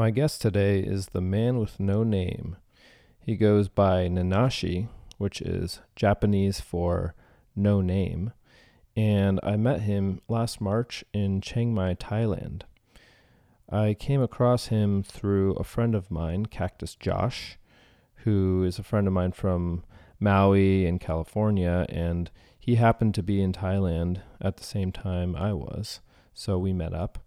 My guest today is the man with no name. He goes by Nanashi, which is Japanese for no name, and I met him last March in Chiang Mai, Thailand. I came across him through a friend of mine, Cactus Josh, who is a friend of mine from Maui in California, and he happened to be in Thailand at the same time I was, so we met up.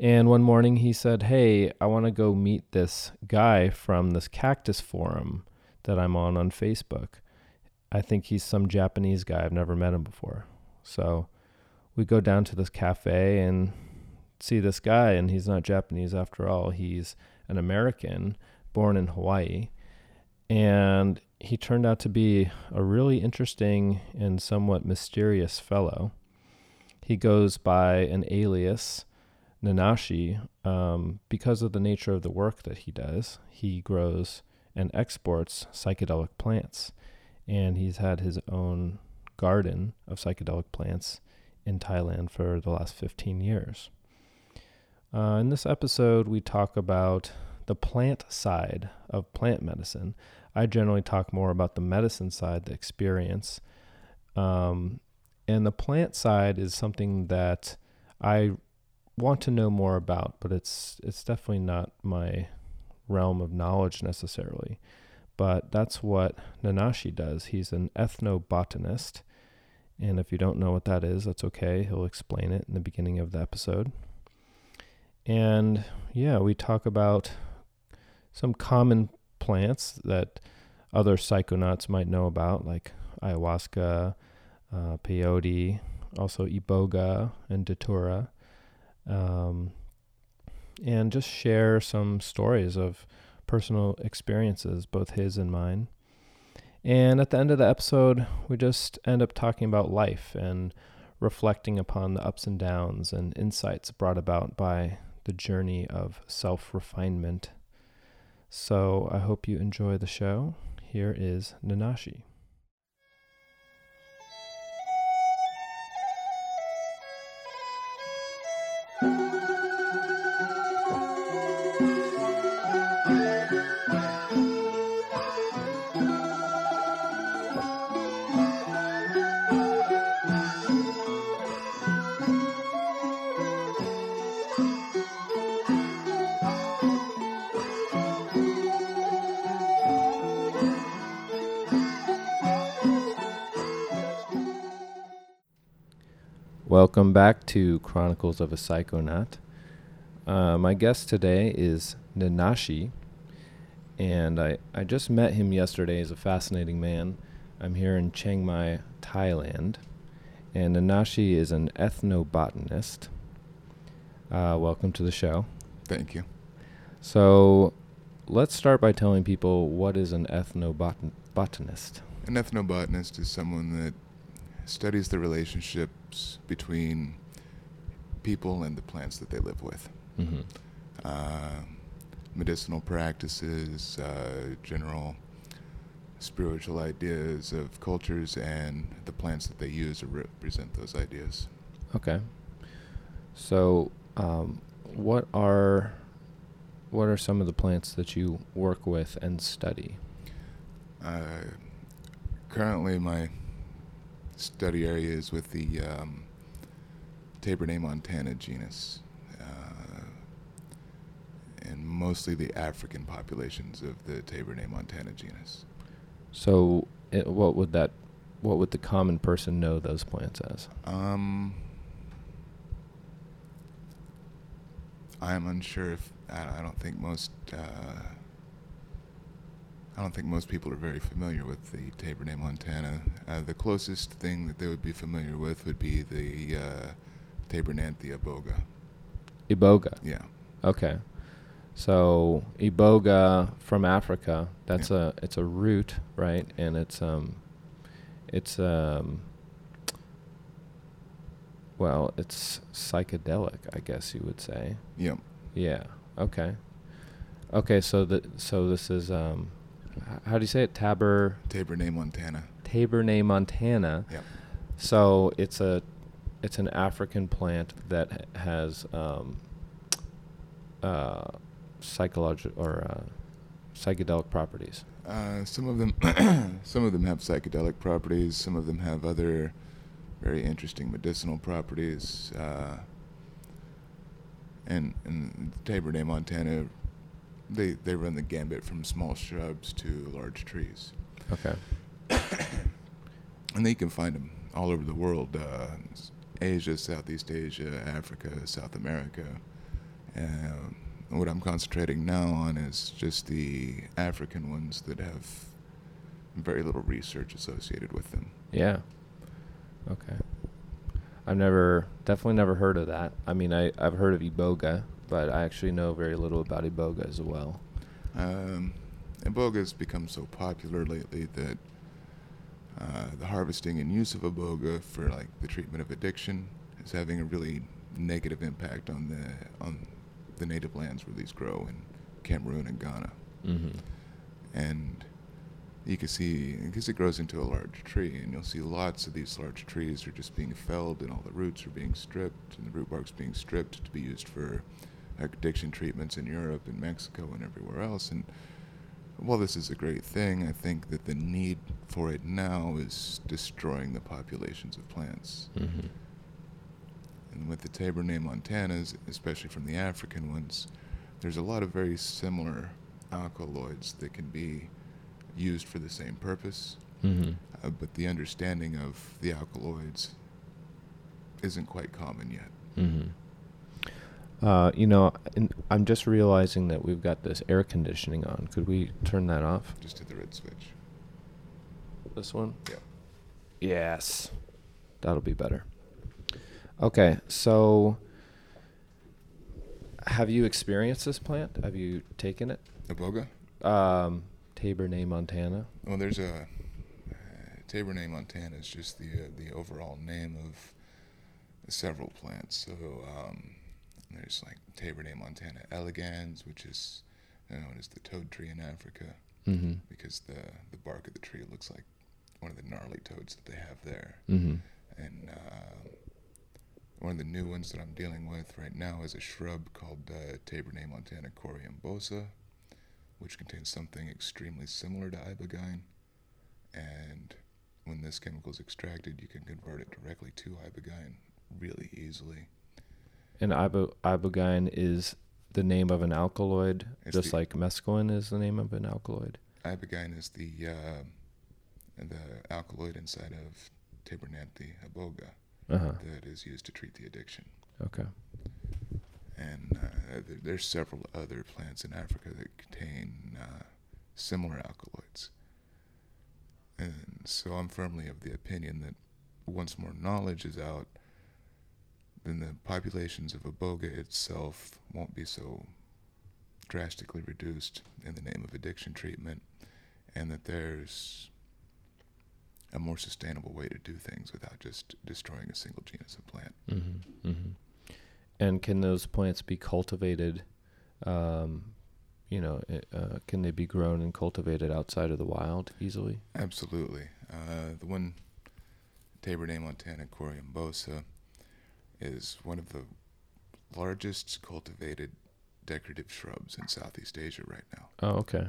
And one morning he said, hey, I want to go meet this guy from this cactus forum that I'm on Facebook. I think he's some Japanese guy. I've never met him before. So we go down to this cafe and see this guy, and he's not Japanese after all. He's an American born in Hawaii, and he turned out to be a really interesting and somewhat mysterious fellow. He goes by an alias, Nanashi, because of the nature of the work that he does. He grows and exports psychedelic plants, and he's had his own garden of psychedelic plants in Thailand for the last 15 years. In this episode, we talk about the plant side of plant medicine. I generally talk more about the medicine side, the experience. And the plant side is something that I want to know more about, but it's definitely not my realm of knowledge necessarily. But that's what Nanashi does. He's an ethnobotanist. And if you don't know what that is, that's okay. He'll explain it in the beginning of the episode. And yeah, we talk about some common plants that other psychonauts might know about, like ayahuasca, peyote, also iboga and datura. And just share some stories of personal experiences, both his and mine. And at the end of the episode, we just end up talking about life and reflecting upon the ups and downs and insights brought about by the journey of self-refinement. So I hope you enjoy the show. Here is Nanashi. Welcome back to Chronicles of a Psychonaut. My guest today is Nanashi, and I just met him yesterday. He's a fascinating man. I'm here in Chiang Mai, Thailand, and Nanashi is an ethnobotanist. Welcome to the show. Thank you. So let's start by telling people, what is an ethnobotanist? An ethnobotanist is someone that studies the relationships between people and the plants that they live with. Mm-hmm. Medicinal practices, general spiritual ideas of cultures, and the plants that they use represent those ideas. Okay. So what are some of the plants that you work with and study? Currently my study area is with the Tabernaemontana genus, and mostly the African populations of the Tabernaemontana genus. So, what would the common person know those plants as? I am unsure. I don't think most people are very familiar with the Tabernaemontana. The closest thing that they would be familiar with would be the Tabernanthia iboga. Iboga? Yeah. Okay. So iboga from Africa, it's a root, right? And it's psychedelic, I guess you would say. Yeah. Yeah. Okay. Okay, so this is how do you say it? Tabernaemontana. Tabernaemontana. Yeah. So it's an African plant that has psychological or psychedelic properties? Some of them, some of them have psychedelic properties. Some of them have other very interesting medicinal properties. And Tabernaemontana, they run the gambit from small shrubs to large trees. Okay. And you can find them all over the world: Asia, Southeast Asia, Africa, South America. What I'm concentrating now on is just the African ones that have very little research associated with them. Yeah. Okay. I've definitely never heard of that. I mean, I've heard of Iboga, but I actually know very little about Iboga as well. Iboga has become so popular lately that the harvesting and use of Iboga for like the treatment of addiction is having a really negative impact on the native lands where these grow in Cameroon and Ghana. Mm-hmm. And you can see, because it grows into a large tree, and you'll see lots of these large trees are just being felled, and all the roots are being stripped, and the root bark's being stripped to be used for addiction treatments in Europe and Mexico and everywhere else. And while this is a great thing, I think that the need for it now is destroying the populations of plants. Mm-hmm. And with the Tabernaemontanas, especially from the African ones, there's a lot of very similar alkaloids that can be used for the same purpose. Mm-hmm. But the understanding of the alkaloids isn't quite common yet. Mm-hmm. I'm just realizing that we've got this air conditioning on. Could we turn that off? Just hit the red switch. This one? Yeah. Yes. That'll be better. Okay, so have you experienced this plant? Have you taken it? Iboga? Tabernaemontana. Well, there's a... Tabernaemontana is just the overall name of several plants. So there's like Tabernaemontana elegans, which is known as the toad tree in Africa, mm-hmm. because the bark of the tree looks like one of the gnarly toads that they have there. Mm-hmm. And... one of the new ones that I'm dealing with right now is a shrub called Tabernaemontana corymbosa, which contains something extremely similar to ibogaine. And when this chemical is extracted, you can convert it directly to ibogaine really easily. And ibogaine is the name of an alkaloid, just like mescaline is the name of an alkaloid? Ibogaine is the alkaloid inside of Tabernanthi iboga. Uh-huh. That is used to treat the addiction. Okay. And there's several other plants in Africa that contain similar alkaloids. And so I'm firmly of the opinion that once more knowledge is out, then the populations of iboga itself won't be so drastically reduced in the name of addiction treatment, and that there's a more sustainable way to do things without just destroying a single genus of plant. Mm-hmm, mm-hmm. And can those plants be cultivated? Can they be grown and cultivated outside of the wild easily? Absolutely. The one Tabernaemontana corymbosa is one of the largest cultivated decorative shrubs in Southeast Asia right now. Oh, okay.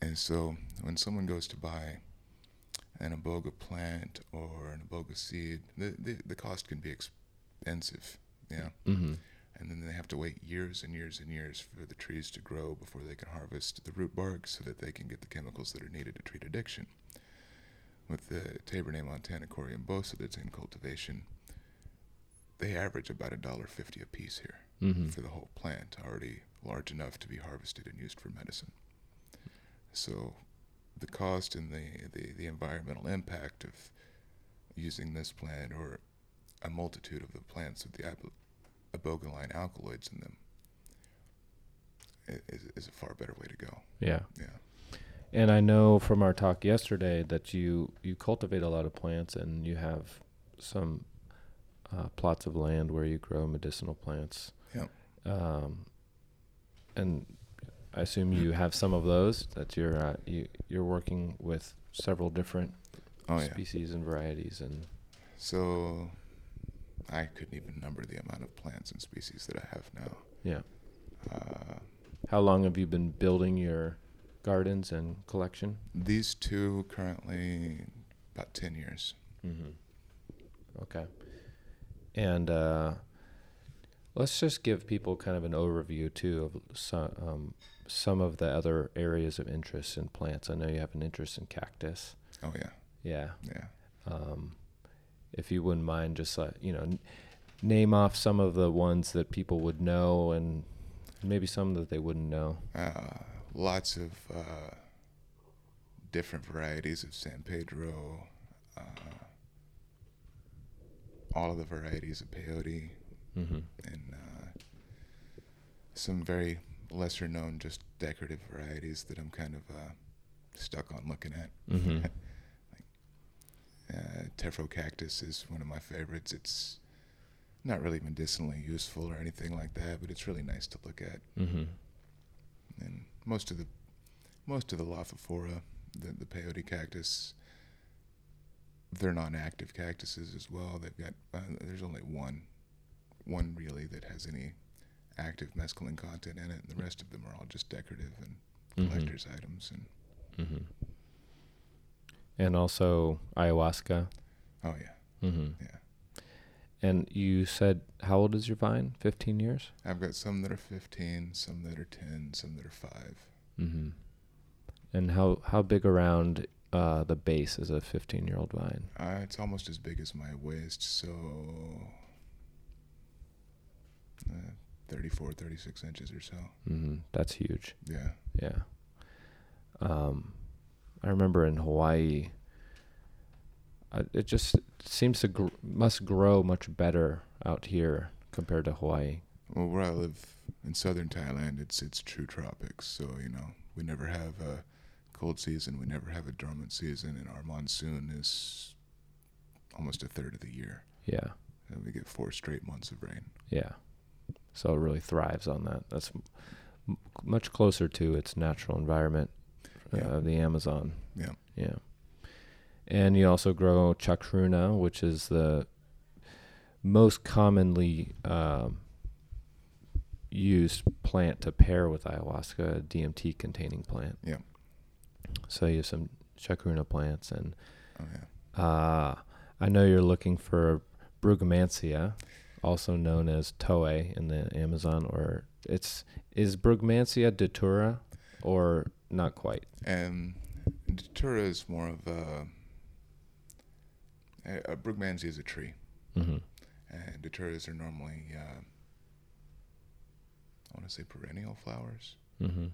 And so when someone goes to buy an iboga plant or an iboga seed, the cost can be expensive, mm-hmm. And then they have to wait years and years and years for the trees to grow before they can harvest the root bark so that they can get the chemicals that are needed to treat addiction. With the Tabernaemontana corymbosa that's in cultivation, they average about $1.50 a piece here, mm-hmm. for the whole plant, already large enough to be harvested and used for medicine. So the cost and the environmental impact of using this plant, or a multitude of the plants with the ibogaline alkaloids in them, is a far better way to go. Yeah. Yeah. And I know from our talk yesterday that you cultivate a lot of plants, and you have some plots of land where you grow medicinal plants. Yeah. And I assume you have some of those that you're working with several different species and varieties, and so I couldn't even number the amount of plants and species that I have now. Yeah. How long have you been building your gardens and collection? These two currently about 10 years. Mm-hmm. Okay. And let's just give people kind of an overview, too, of some of the other areas of interest in plants. I know you have an interest in cactus. Oh, yeah. Yeah. Yeah. If you wouldn't mind, just name off some of the ones that people would know and maybe some that they wouldn't know. Lots of different varieties of San Pedro, all of the varieties of peyote, mm-hmm. and some very lesser known just decorative varieties that I'm kind of stuck on looking at. Mm-hmm. Tephro cactus is one of my favorites. It's not really medicinally useful or anything like that, but it's really nice to look at. Mm-hmm. And most of the Lophophora, the peyote cactus, they're non-active cactuses as well. They've got there's only one really that has any active mescaline content in it, and the rest of them are all just decorative and collector's mm-hmm. items. And. Mm-hmm. And also ayahuasca. Oh, yeah. Mm-hmm. Yeah. And you said, how old is your vine? 15 years? I've got some that are 15, some that are 10, some that are 5. Mm-hmm. And how big around the base is a 15-year-old vine? It's almost as big as my waist, so 34, 36 inches or so. Mm-hmm. That's huge. Yeah. Yeah. I remember in Hawaii, it just seems to must grow much better out here compared to Hawaii. Well, where I live in southern Thailand, it's true tropics. So, we never have a cold season. We never have a dormant season. And our monsoon is almost a third of the year. Yeah. And we get 4 straight months of rain. Yeah. So it really thrives on that. That's much closer to its natural environment. The Amazon. Yeah. Yeah. And you also grow Chakruna, which is the most commonly used plant to pair with ayahuasca, a DMT-containing plant. Yeah. So you have some Chakruna plants. And I know you're looking for Brugmansia, also known as Toe in the Amazon. Or is Brugmansia datura or... Not quite. Datura is more of a Brugmansia is a tree. Mm-hmm. And Daturas are normally, I want to say perennial flowers. Mm-hmm.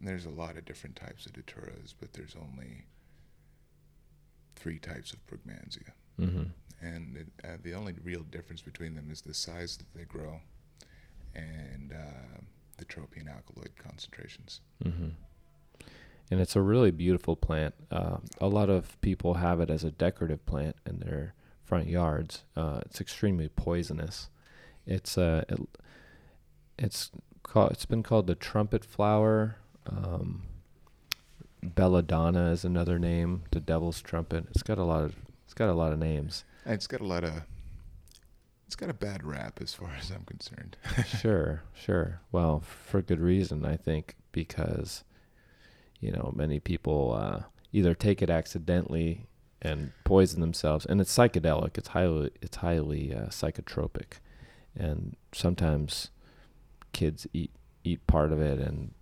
There's a lot of different types of Daturas, but there's only 3 types of Brugmansia. Mm-hmm. And the only real difference between them is the size that they grow and... the Tropane alkaloid concentrations. Mm-hmm. And it's a really beautiful plant. A lot of people have it as a decorative plant in their front yards. It's extremely poisonous. It's been called the trumpet flower. Belladonna is another name. The devil's trumpet. It's got a lot of names. It's got a bad rap as far as I'm concerned. Sure. Well, for good reason, I think, because, many people either take it accidentally and poison themselves. And it's psychedelic. It's highly psychotropic. And sometimes kids eat part of it and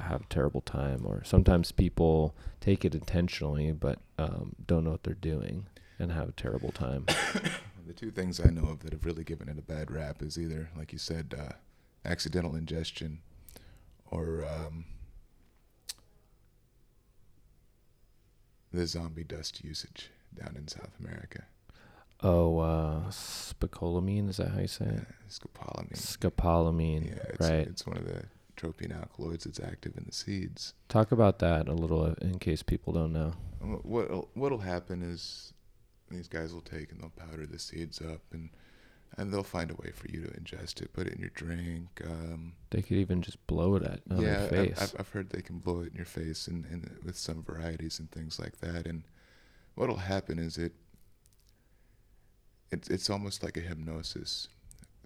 have a terrible time. Or sometimes people take it intentionally but don't know what they're doing and have a terrible time. The 2 things I know of that have really given it a bad rap is either, like you said, accidental ingestion or the zombie dust usage down in South America. Oh, scopolamine, is that how you say it? Scopolamine. Scopolamine, yeah, right. It's one of the tropane alkaloids that's active in the seeds. Talk about that a little in case people don't know. What'll happen is... These guys will take and they'll powder the seeds up and they'll find a way for you to ingest it, put it in your drink. They could even just blow it on your face. Yeah, I've heard they can blow it in your face and with some varieties and things like that. And what'll happen is it's almost like a hypnosis.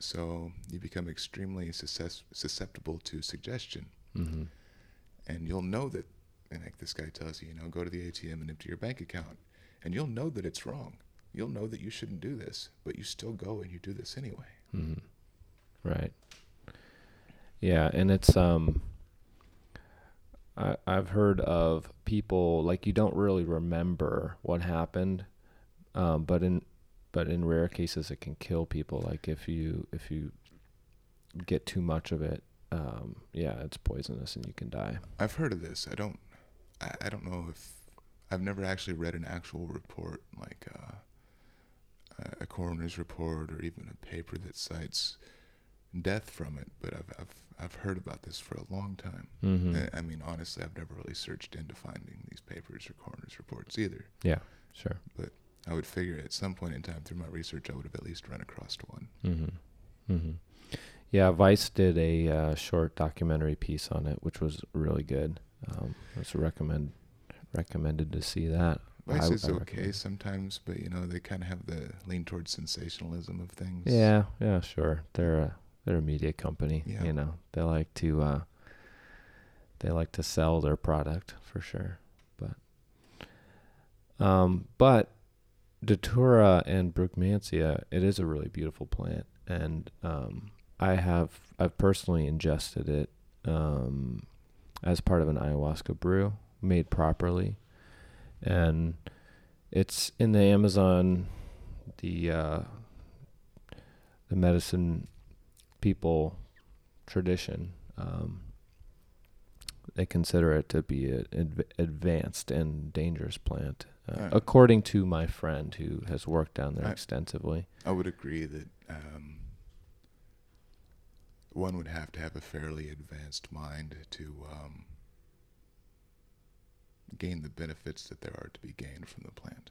So you become extremely susceptible to suggestion. Mm-hmm. And you'll know that, and like this guy tells you, you know, go to the ATM and empty your bank account. And you'll know that it's wrong. You'll know that you shouldn't do this, but you still go and you do this anyway. Mm-hmm. Right. Yeah, and it's I've heard of people, like, you don't really remember what happened, but in rare cases it can kill people. Like if you get too much of it, yeah, it's poisonous and you can die. I've heard of this. I don't know if I've never actually read an actual report, like a coroner's report or even a paper that cites death from it, but I've heard about this for a long time. Mm-hmm. I mean, honestly, I've never really searched into finding these papers or coroner's reports either. Yeah, sure. But I would figure at some point in time through my research, I would have at least run across one. Mm-hmm. Mm-hmm. Yeah, Vice did a short documentary piece on it, which was really good. It's recommended to see that. Vice is okay sometimes, but you know, they kind of have the lean towards sensationalism of things. Yeah, sure. They're a media company, yeah. You know. They like to sell their product for sure. But Datura and Brugmansia, it is a really beautiful plant, and I've personally ingested it as part of an ayahuasca brew made properly, and it's in the Amazon. The medicine people tradition, they consider it to be an advanced and dangerous plant, according to my friend who has worked down there extensively. I would agree that one would have to have a fairly advanced mind to gain the benefits that there are to be gained from the plant.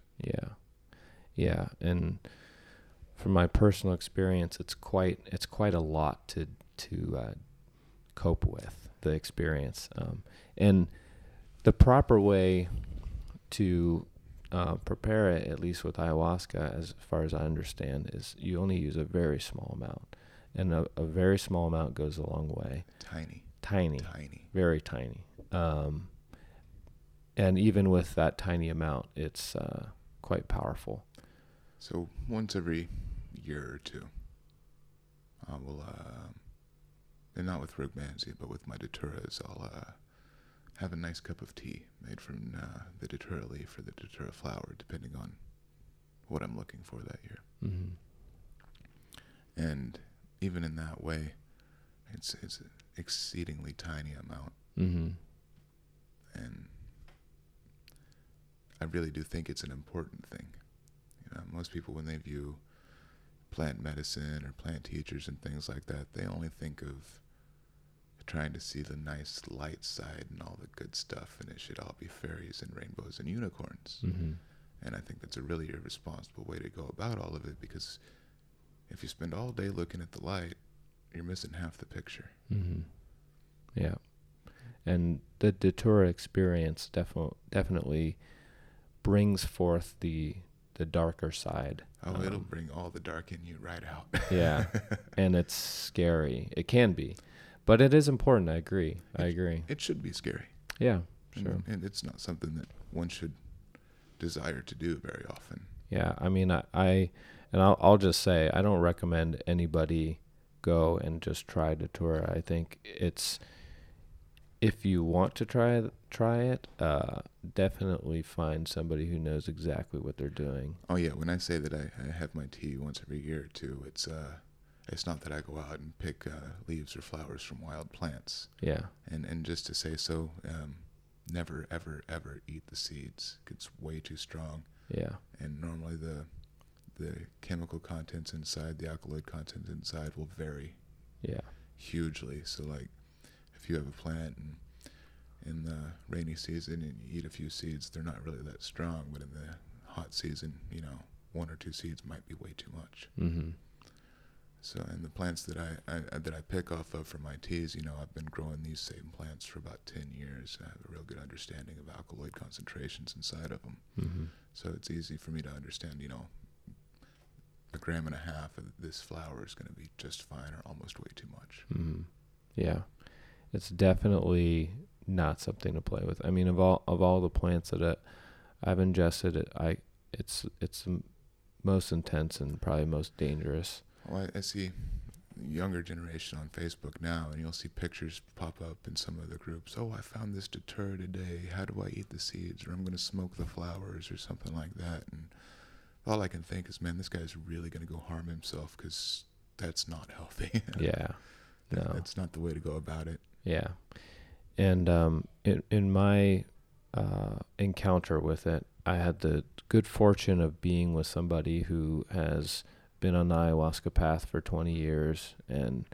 Yeah, and from my personal experience, it's quite a lot to cope with the experience, and the proper way to prepare it, at least with ayahuasca, as far as I understand, is you only use a very small amount, and a very small amount goes a long way. Tiny, very tiny, and even with that tiny amount, it's quite powerful. So once every year or two, I will, and not with Brugmansia, but with my Daturas, I'll have a nice cup of tea made from the Datura leaf or the Datura flower, depending on what I'm looking for that year. Mm-hmm. And even in that way, it's an exceedingly tiny amount. Mm-hmm. And I really do think it's an important thing. You know, most people, when they view plant medicine or plant teachers and things like that, they only think of trying to see the nice light side and all the good stuff, and it should all be fairies and rainbows and unicorns. Mm-hmm. And I think that's a really irresponsible way to go about all of it, because if you spend all day looking at the light, you're missing half the picture. Mm-hmm. Yeah. And the Datura experience definitely brings forth the darker side. It'll bring all the dark in you right out. Yeah. And it's scary. It can be, but it is important. I agree. It should be scary. Yeah, sure. And it's not something that one should desire to do very often. Yeah. I mean, I'll just say, I don't recommend anybody go and just try Datura. I think it's, if you want to try it, definitely find somebody who knows exactly what they're doing. Oh yeah, when I say that I have my tea once every year or two, it's not that I go out and pick leaves or flowers from wild plants. Yeah. And just to say so, never ever ever eat the seeds. It's way too strong. Yeah. And normally the chemical contents inside, the alkaloid contents inside, will vary. Yeah. Hugely. So like, if you have a plant and in the rainy season and you eat a few seeds, they're not really that strong, but in the hot season, you know, one or two seeds might be way too much. Mm-hmm. So, and the plants that I pick off of for my teas, you know, I've been growing these same plants for about 10 years. I have a real good understanding of alkaloid concentrations inside of them. Mm-hmm. So it's easy for me to understand, you know, a gram and a half of this flower is going to be just fine or almost way too much. Mm-hmm. Yeah. It's definitely not something to play with. I mean, of all the plants that I've ingested, it's most intense and probably most dangerous. Well, I see younger generation on Facebook now, and you'll see pictures pop up in some of the groups. Oh, I found this datura today. How do I eat the seeds? Or I'm going to smoke the flowers or something like that. And all I can think is, man, this guy's really going to go harm himself because that's not healthy. Yeah. No. That's not the way to go about it. Yeah. And in my encounter with it, I had the good fortune of being with somebody who has been on the ayahuasca path for 20 years and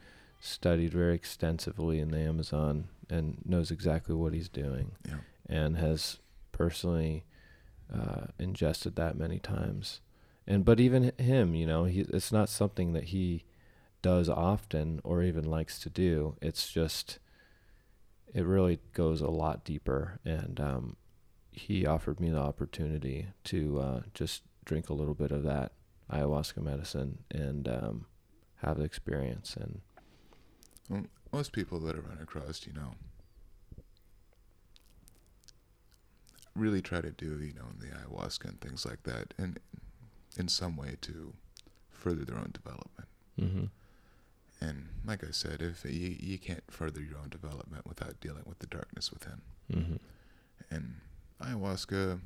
studied very extensively in the Amazon and knows exactly what he's doing. Yeah. And has personally ingested that many times. But even him, it's not something that he does often or even likes to do. It's just, it really goes a lot deeper. And he offered me the opportunity to just drink a little bit of that ayahuasca medicine and have the experience. And well, most people that I run across, really try to do, the ayahuasca and things like that, and in some way to further their own development. Mm-hmm. And like I said, if you can't further your own development without dealing with the darkness within. Mm-hmm. And ayahuasca,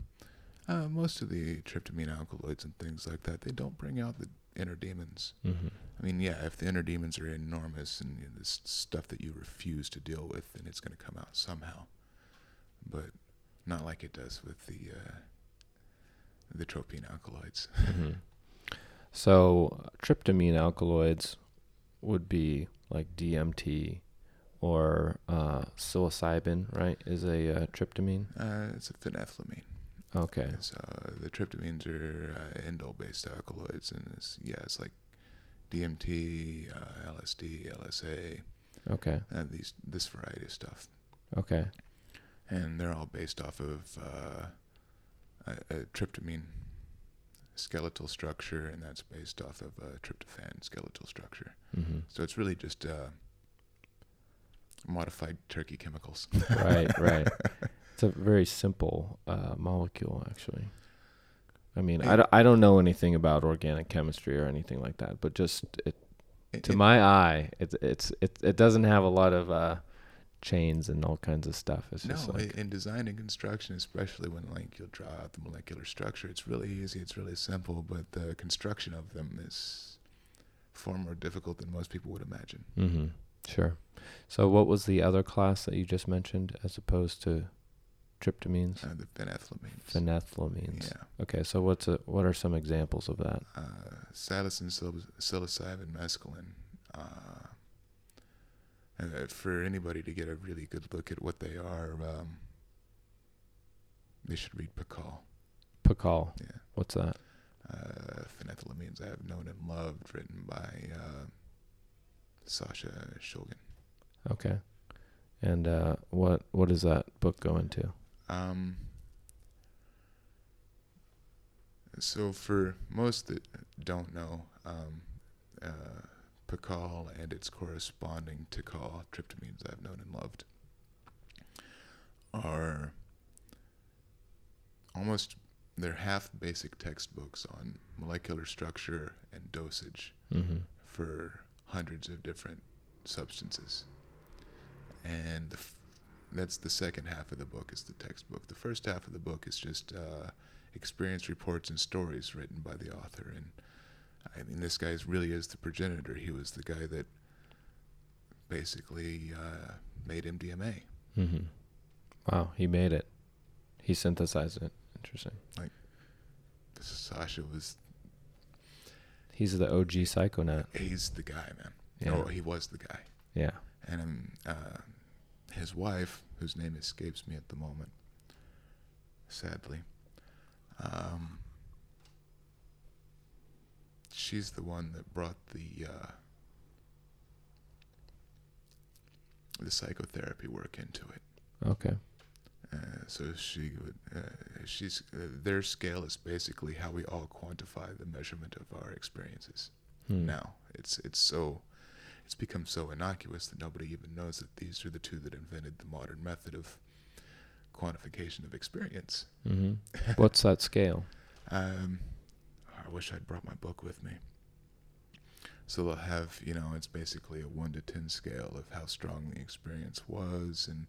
most of the tryptamine alkaloids and things like that, they don't bring out the inner demons. Mm-hmm. I mean, yeah, if the inner demons are enormous and this stuff that you refuse to deal with, then it's going to come out somehow. But not like it does with the tropane alkaloids. Mm-hmm. So tryptamine alkaloids would be like DMT or psilocybin, right? Is a tryptamine? It's a phenethylamine. Okay. So the tryptamines are indole-based alkaloids, and it's like DMT, LSD, LSA. Okay. This variety of stuff. Okay. And they're all based off of a tryptamine skeletal structure, and that's based off of a tryptophan skeletal structure. Mm-hmm. So it's really just modified turkey chemicals. Right. It's a very simple molecule, actually. I mean, I don't know anything about organic chemistry or anything like that, but just it doesn't have a lot of chains and all kinds of stuff. It's just in design and construction, especially when you'll draw out the molecular structure, it's really easy, it's really simple, but the construction of them is far more difficult than most people would imagine. Mm-hmm. Sure. So what was the other class that you just mentioned as opposed to tryptamines? The phenethylamines. Phenethylamines. Yeah. Okay, so what are some examples of that? Psilocin, psilocybin, mescaline. And for anybody to get a really good look at what they are, they should read Pakal. Pakal. Yeah. What's that? Phenethylamines I have known and loved, written by Sasha Shulgin. Okay. And what does that book go into? So for most that don't know, Pakal and its corresponding Tikal, tryptamines I've known and loved, are they're half basic textbooks on molecular structure and dosage. Mm-hmm. For hundreds of different substances. And that's the second half of the book is the textbook. The first half of the book is just experience reports and stories written by the author. And I mean, this guy really is the progenitor. He was the guy that basically made MDMA. Mm-hmm. Wow, he made it. He synthesized it. Interesting. Sasha was... He's the OG psychonaut. He's the guy, man. Yeah. Oh, he was the guy. Yeah. And his wife, whose name escapes me at the moment, sadly, she's the one that brought the psychotherapy work into it. Okay. So she would. Their scale is basically how we all quantify the measurement of our experiences. Now it's become so innocuous that nobody even knows that these are the two that invented the modern method of quantification of experience. Mm-hmm. What's that scale? I wish I'd brought my book with me. So they'll have, you know, it's basically a 1 to 10 scale of how strong the experience was and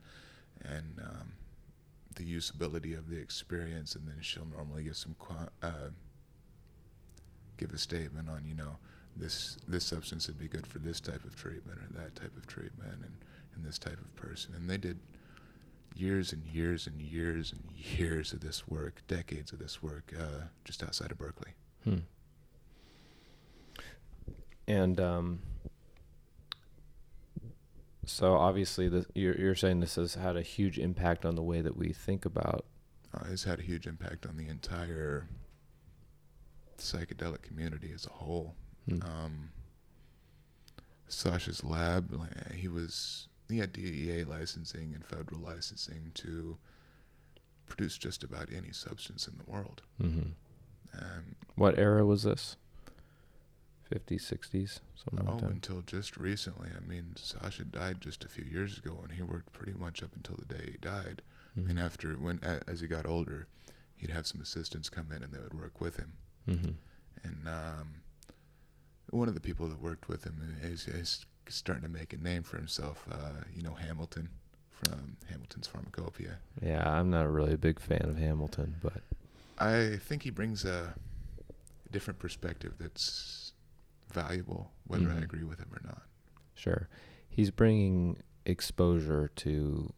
the usability of the experience, and then she'll normally give some give a statement on, you know, this substance would be good for this type of treatment or that type of treatment and this type of person. And they did years and years and years and years of this work, decades of this work, just outside of Berkeley. And so obviously you're saying this has had a huge impact on the way that we think about. It's had a huge impact on the entire psychedelic community as a whole. Sasha's lab, he had DEA licensing and federal licensing to produce just about any substance in the world. What era was this? 50s, 60s, something like that? Until just recently. I mean, Sasha died just a few years ago, and he worked pretty much up until the day he died. I mean, as he got older, he'd have some assistants come in, and they would work with him. And one of the people that worked with him is starting to make a name for himself. Hamilton from Hamilton's Pharmacopoeia. Yeah, I'm not really a big fan of Hamilton, but I think he brings a different perspective that's valuable, whether I agree with him or not. Sure. He's bringing exposure to...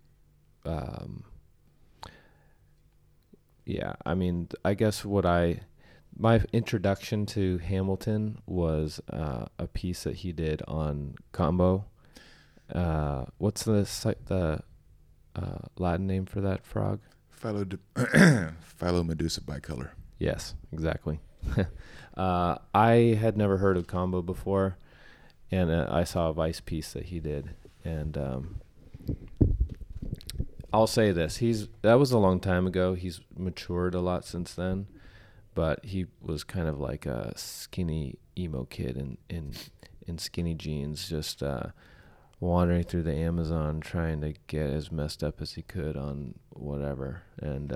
I guess what my introduction to Hamilton was a piece that he did on Kambo. What's the Latin name for that frog? Phylomedusa bicolor. Yes, exactly. I had never heard of Kambo before, and I saw a Vice piece that he did. And I'll say this: that was a long time ago. He's matured a lot since then. But he was kind of like a skinny emo kid in skinny jeans, just wandering through the Amazon trying to get as messed up as he could on whatever. And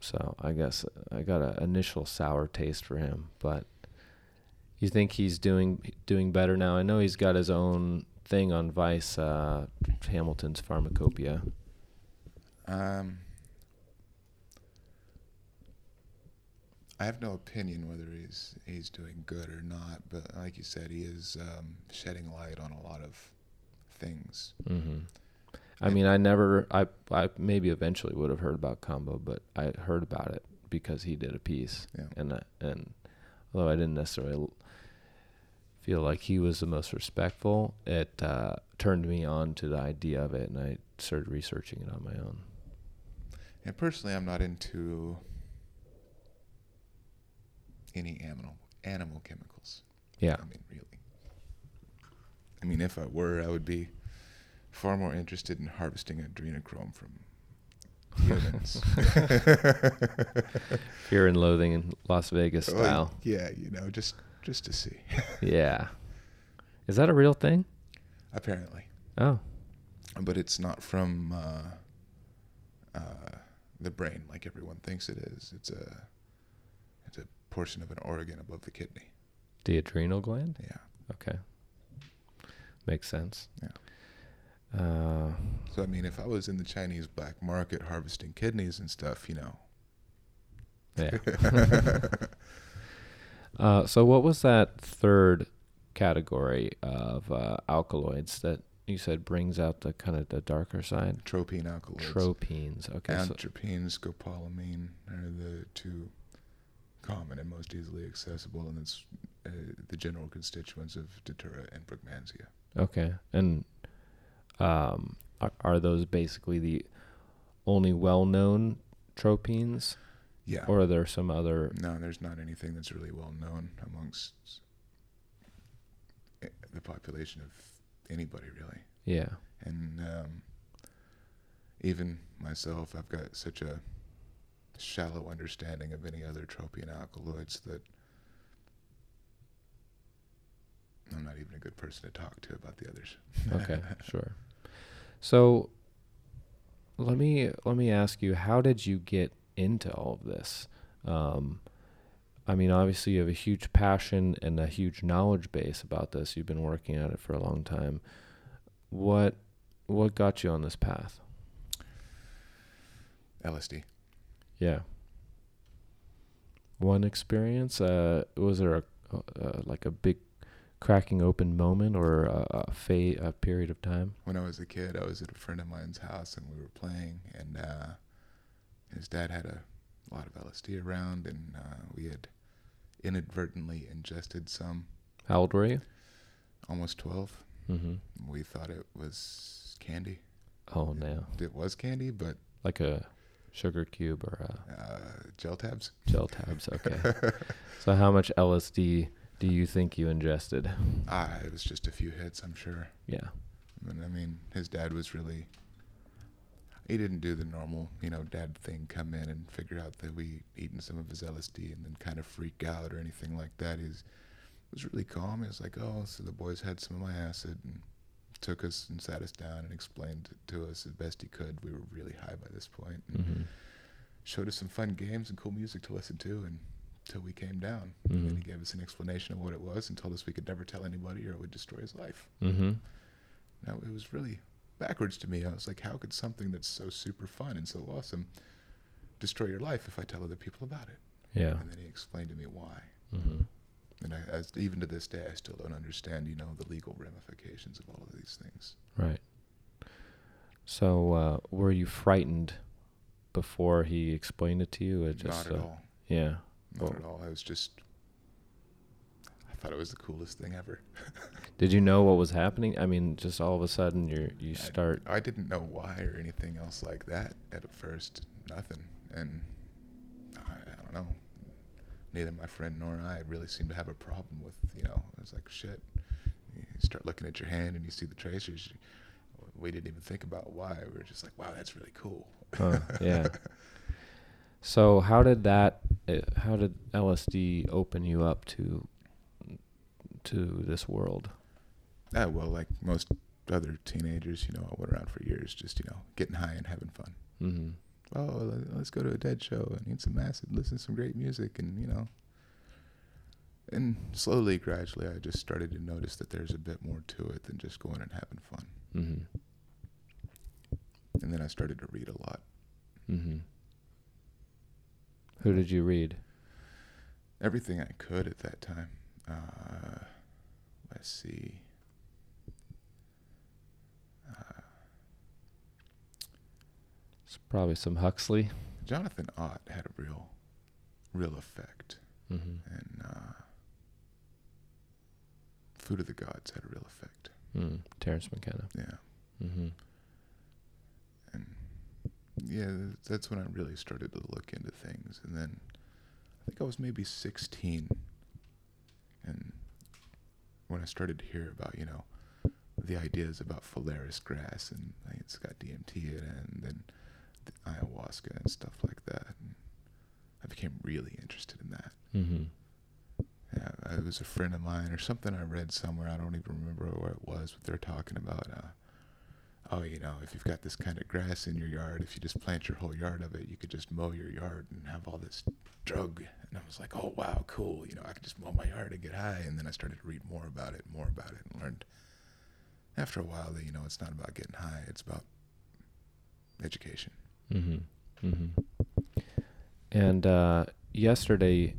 so I guess I got an initial sour taste for him. But you think he's doing better now? I know he's got his own thing on Vice, Hamilton's Pharmacopoeia. I have no opinion whether he's doing good or not, but like you said, he is shedding light on a lot of things. I maybe eventually would have heard about Kambo, but I heard about it because he did a piece, and although I didn't necessarily feel like he was the most respectful, it turned me on to the idea of it, and I started researching it on my own. And personally, I'm not into any animal chemicals. Yeah. I mean, really. I mean, if I were, I would be far more interested in harvesting adrenochrome from humans. Fear and Loathing in Las Vegas style. Well, yeah, just to see. Yeah. Is that a real thing? Apparently. Oh. But it's not from the brain like everyone thinks it is. It's a portion of an organ above the kidney. The adrenal gland? Yeah. Okay. Makes sense. Yeah. So, I mean, if I was in the Chinese black market harvesting kidneys and stuff, you know. Yeah. So what was that third category of alkaloids that you said brings out the kind of the darker side? Tropane alkaloids. Tropines. Okay. Atropines, scopolamine are the two common and most easily accessible, and it's the general constituents of Datura and Brugmansia. Okay, and are those basically the only well-known tropines? Yeah. Or are there some other? No, there's not anything that's really well-known amongst the population of anybody, really. Yeah. And even myself, I've got such a shallow understanding of any other tropane alkaloids that I'm not even a good person to talk to about the others. Okay, sure. So let me ask you, how did you get into all of this? I mean, obviously you have a huge passion and a huge knowledge base about this. You've been working at it for a long time. What got you on this path? LSD. Yeah. One experience. Was there a big cracking open moment or a period of time? When I was a kid, I was at a friend of mine's house and we were playing, and his dad had a lot of LSD around, and we had inadvertently ingested some. How old were you? Almost 12. Mm-hmm. We thought it was candy. Oh, no. It was candy, but... Like a sugar cube or a... gel tabs. Gel tabs, okay. So how much LSD do you think you ingested? It was just a few hits, I'm sure. Yeah. And, I mean, his dad was really... He didn't do the normal, dad thing, come in and figure out that we eaten some of his LSD and then kind of freak out or anything like that. He was really calm. He was like, oh, so the boys had some of my acid, and took us and sat us down and explained it to us as best he could. We were really high by this point. And mm-hmm. Showed us some fun games and cool music to listen to until we came down. Mm-hmm. And he gave us an explanation of what it was and told us we could never tell anybody or it would destroy his life. Mm-hmm. Now, it was really... backwards to me. I was like, how could something that's so super fun and so awesome destroy your life if I tell other people about it? Yeah. And then he explained to me why. Mm-hmm. And even to this day, I still don't understand, the legal ramifications of all of these things. Right. So were you frightened before he explained it to you? Not at all. Yeah. Not at all. I thought it was the coolest thing ever. Did you know what was happening? I mean, just all of a sudden you start... I didn't know why or anything else like that at first. Nothing. And I don't know. Neither my friend nor I really seemed to have a problem with, it was like, shit. You start looking at your hand and you see the tracers. We didn't even think about why. We were just like, wow, that's really cool. Yeah. So how did LSD open you up to this world? Well, like most other teenagers, I went around for years just, getting high and having fun. Mm-hmm. Oh, let's go to a dead show and eat some acid, listen to some great music, and, And slowly, gradually, I just started to notice that there's a bit more to it than just going and having fun. Mm-hmm. And then I started to read a lot. Mm-hmm. Who did you read? Everything I could at that time. Let's see. It's probably some Huxley. Jonathan Ott had a real effect. Mm-hmm. And Food of the Gods had a real effect. Terrence McKenna. Yeah. Mm-hmm. And yeah, that's when I really started to look into things. And then I think I was maybe 16. And when I started to hear about, the ideas about phalaris grass and it's got DMT in it and then the ayahuasca and stuff like that, and I became really interested in that. Mm-hmm. Yeah, it was a friend of mine or something I read somewhere. I don't even remember where it was, but they're talking about, if you've got this kind of grass in your yard, if you just plant your whole yard of it, you could just mow your yard and have all this drug. And I was like, oh, wow, cool. I could just mow my yard and get high. And then I started to read more about it, and learned after a while that, it's not about getting high. It's about education. Mm-hmm. Mm-hmm. And yesterday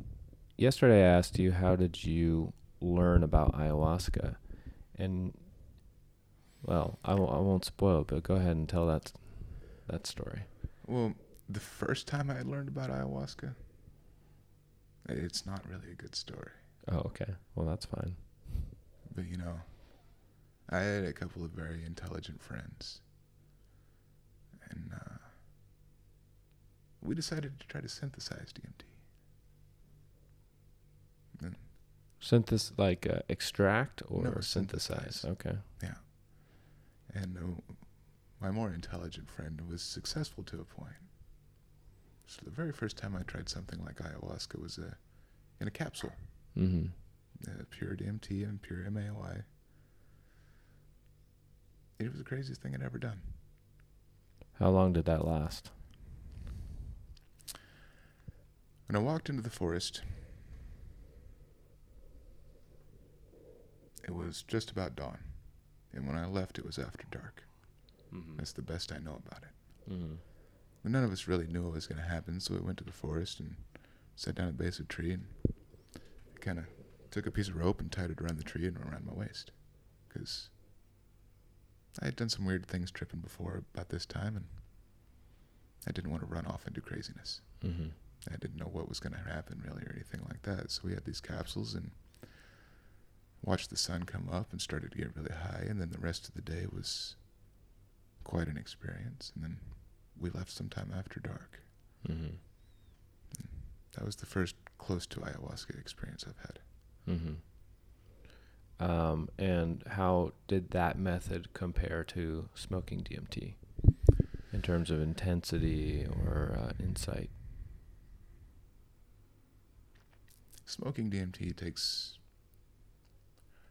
I asked you, how did you learn about ayahuasca? And... well, I won't spoil it, but go ahead and tell that story. Well, the first time I learned about ayahuasca, it's not really a good story. Oh, okay. Well, that's fine. But, I had a couple of very intelligent friends. And we decided to try to synthesize DMT. And extract or synthesize? Okay. Yeah. And My more intelligent friend was successful to a point. So the very first time I tried something like ayahuasca was in a capsule. Mm-hmm. Pure DMT and pure MAOI. It was the craziest thing I'd ever done. How long did that last? When I walked into the forest, it was just about dawn. And when I left, it was after dark. Mm-hmm. That's the best I know about it. Mm-hmm. But none of us really knew what was going to happen, so we went to the forest and sat down at the base of a tree and kind of took a piece of rope and tied it around the tree and around my waist. Because I had done some weird things tripping before about this time, and I didn't want to run off into craziness. Mm-hmm. I didn't know what was going to happen really or anything like that. So we had these capsules and watched the sun come up and started to get really high, and then the rest of the day was quite an experience. And then we left sometime after dark. Mm-hmm. That was the first close to ayahuasca experience I've had. Mm-hmm. And how did that method compare to smoking DMT in terms of intensity or insight? Smoking DMT takes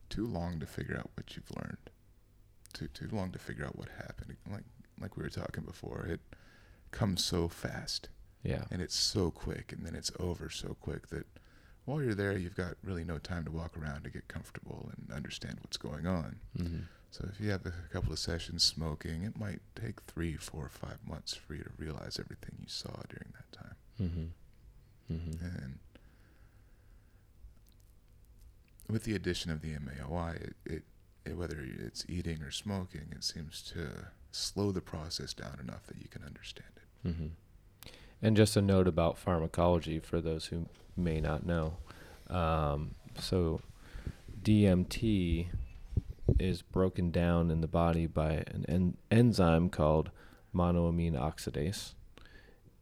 too long to figure out what you've learned. Too long to figure out what happened. Like we were talking before, it comes so fast. Yeah. And it's so quick, and then it's over so quick that while you're there, you've got really no time to walk around to get comfortable and understand what's going on. Mm-hmm. So if you have a couple of sessions smoking, it might take 3, 4, 5 months for you to realize everything you saw during that time. Mm-hmm. Mm-hmm. And with the addition of the MAOI, it whether it's eating or smoking, it seems to slow the process down enough that you can understand it. Mm-hmm. And just a note about pharmacology for those who may not know. So DMT is broken down in the body by an enzyme called monoamine oxidase,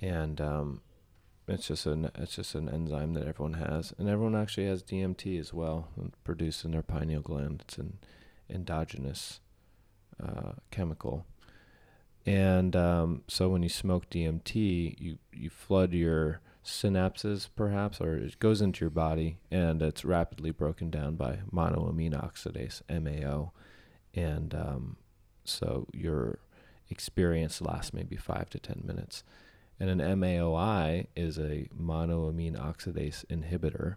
and it's just an enzyme that everyone has, and everyone actually has DMT as well, produced in their pineal gland. It's an endogenous chemical. And so when you smoke DMT, you flood your synapses perhaps, or it goes into your body, and it's rapidly broken down by monoamine oxidase, MAO. And so your experience lasts maybe 5 to 10 minutes. And an MAOI is a monoamine oxidase inhibitor,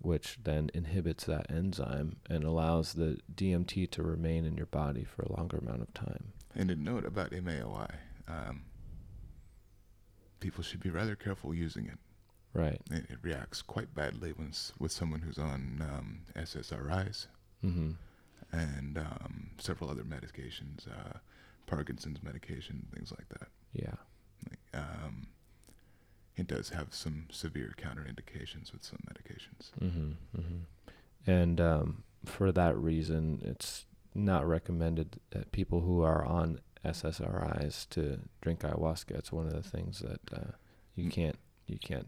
which then inhibits that enzyme and allows the DMT to remain in your body for a longer amount of time. And a note about MAOI, people should be rather careful using it. Right. It reacts quite badly with someone who's on SSRIs, mm-hmm, and several other medications, Parkinson's medication, things like that. Yeah. It does have some severe counterindications with some medications. Mm-hmm, mm-hmm. And for that reason, it's not recommended that people who are on SSRIs to drink ayahuasca. It's one of the things that you can't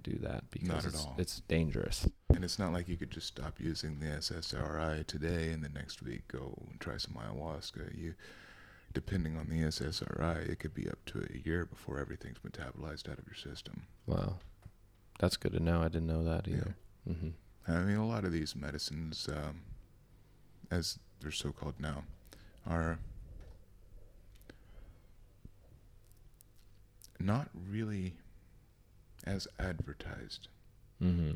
do that because it's dangerous. And it's not like you could just stop using the SSRI today and the next week go and try some ayahuasca. Depending on the SSRI, it could be up to a year before everything's metabolized out of your system. Wow. That's good to know. I didn't know that either. Yeah. Mm-hmm. I mean, a lot of these medicines, as they're so-called now, are not really as advertised. Mm-hmm.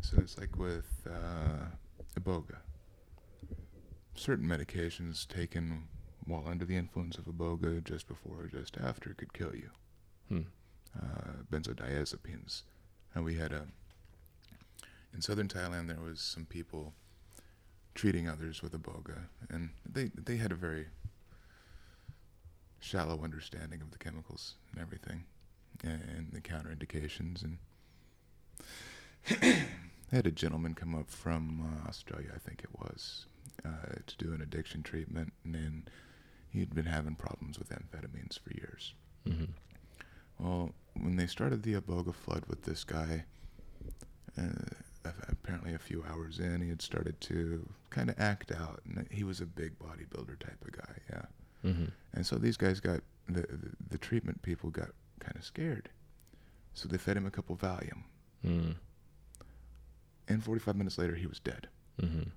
So it's like with Iboga. Certain medications taken while under the influence of Iboga, just before or just after, could kill you. Benzodiazepines. And we had in southern Thailand, there was some people treating others with Iboga, and they had a very shallow understanding of the chemicals and everything, and the counterindications. And I had a gentleman come up from Australia, I think it was, to do an addiction treatment, and then he'd been having problems with amphetamines for years. Mm-hmm. Well, when they started the Iboga flood with this guy, apparently a few hours in, he had started to kind of act out, and he was a big bodybuilder type of guy, yeah. Mm-hmm. And so these guys got, the treatment people got kind of scared. So they fed him a couple Valium. Mm. And 45 minutes later, he was dead. Mm-hmm.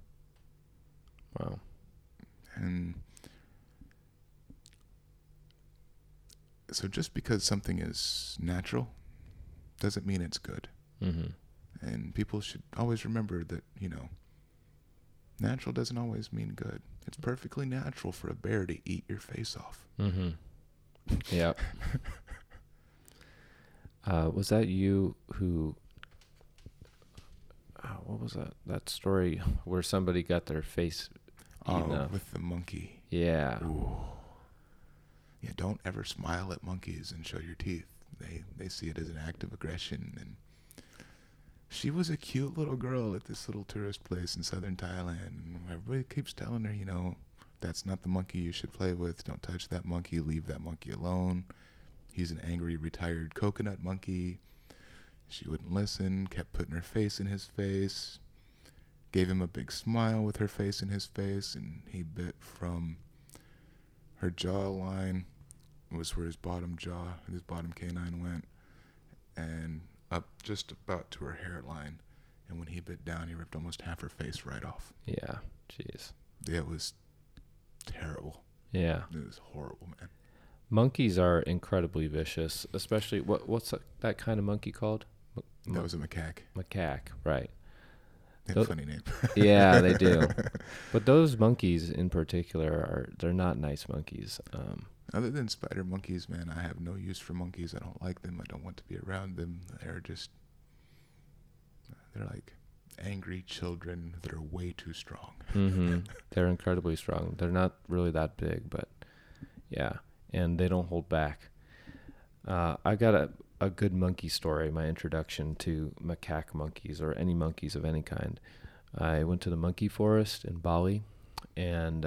Wow. And so just because something is natural doesn't mean it's good. Mm-hmm. And people should always remember that, you know, natural doesn't always mean good. It's perfectly natural for a bear to eat your face off. Mm-hmm. Yeah. Was that you who... what was that? That story where somebody got their face eaten up. With the monkey. Yeah. Ooh. Yeah, don't ever smile at monkeys and show your teeth. They see it as an act of aggression. And she was a cute little girl at this little tourist place in southern Thailand. Everybody keeps telling her, you know, that's not the monkey you should play with. Don't touch that monkey. Leave that monkey alone. He's an angry, retired coconut monkey. She wouldn't listen, kept putting her face in his face, gave him a big smile with her face in his face, and he bit from her jawline, was where his bottom jaw, his bottom canine went, and up just about to her hairline. And when he bit down, he ripped almost half her face right off. Yeah, jeez. It was terrible. Yeah. It was horrible, man. Monkeys are incredibly vicious, especially, what's that kind of monkey called? That was a macaque. Macaque, right. They have a funny name. Yeah, they do. But those monkeys in particular, they're not nice monkeys. Other than spider monkeys, man, I have no use for monkeys. I don't like them. I don't want to be around them. They're like angry children that are way too strong. Mm-hmm. They're incredibly strong. They're not really that big, but yeah. And they don't hold back. I got a good monkey story, my introduction to macaque monkeys or any monkeys of any kind. I went to the monkey forest in Bali, and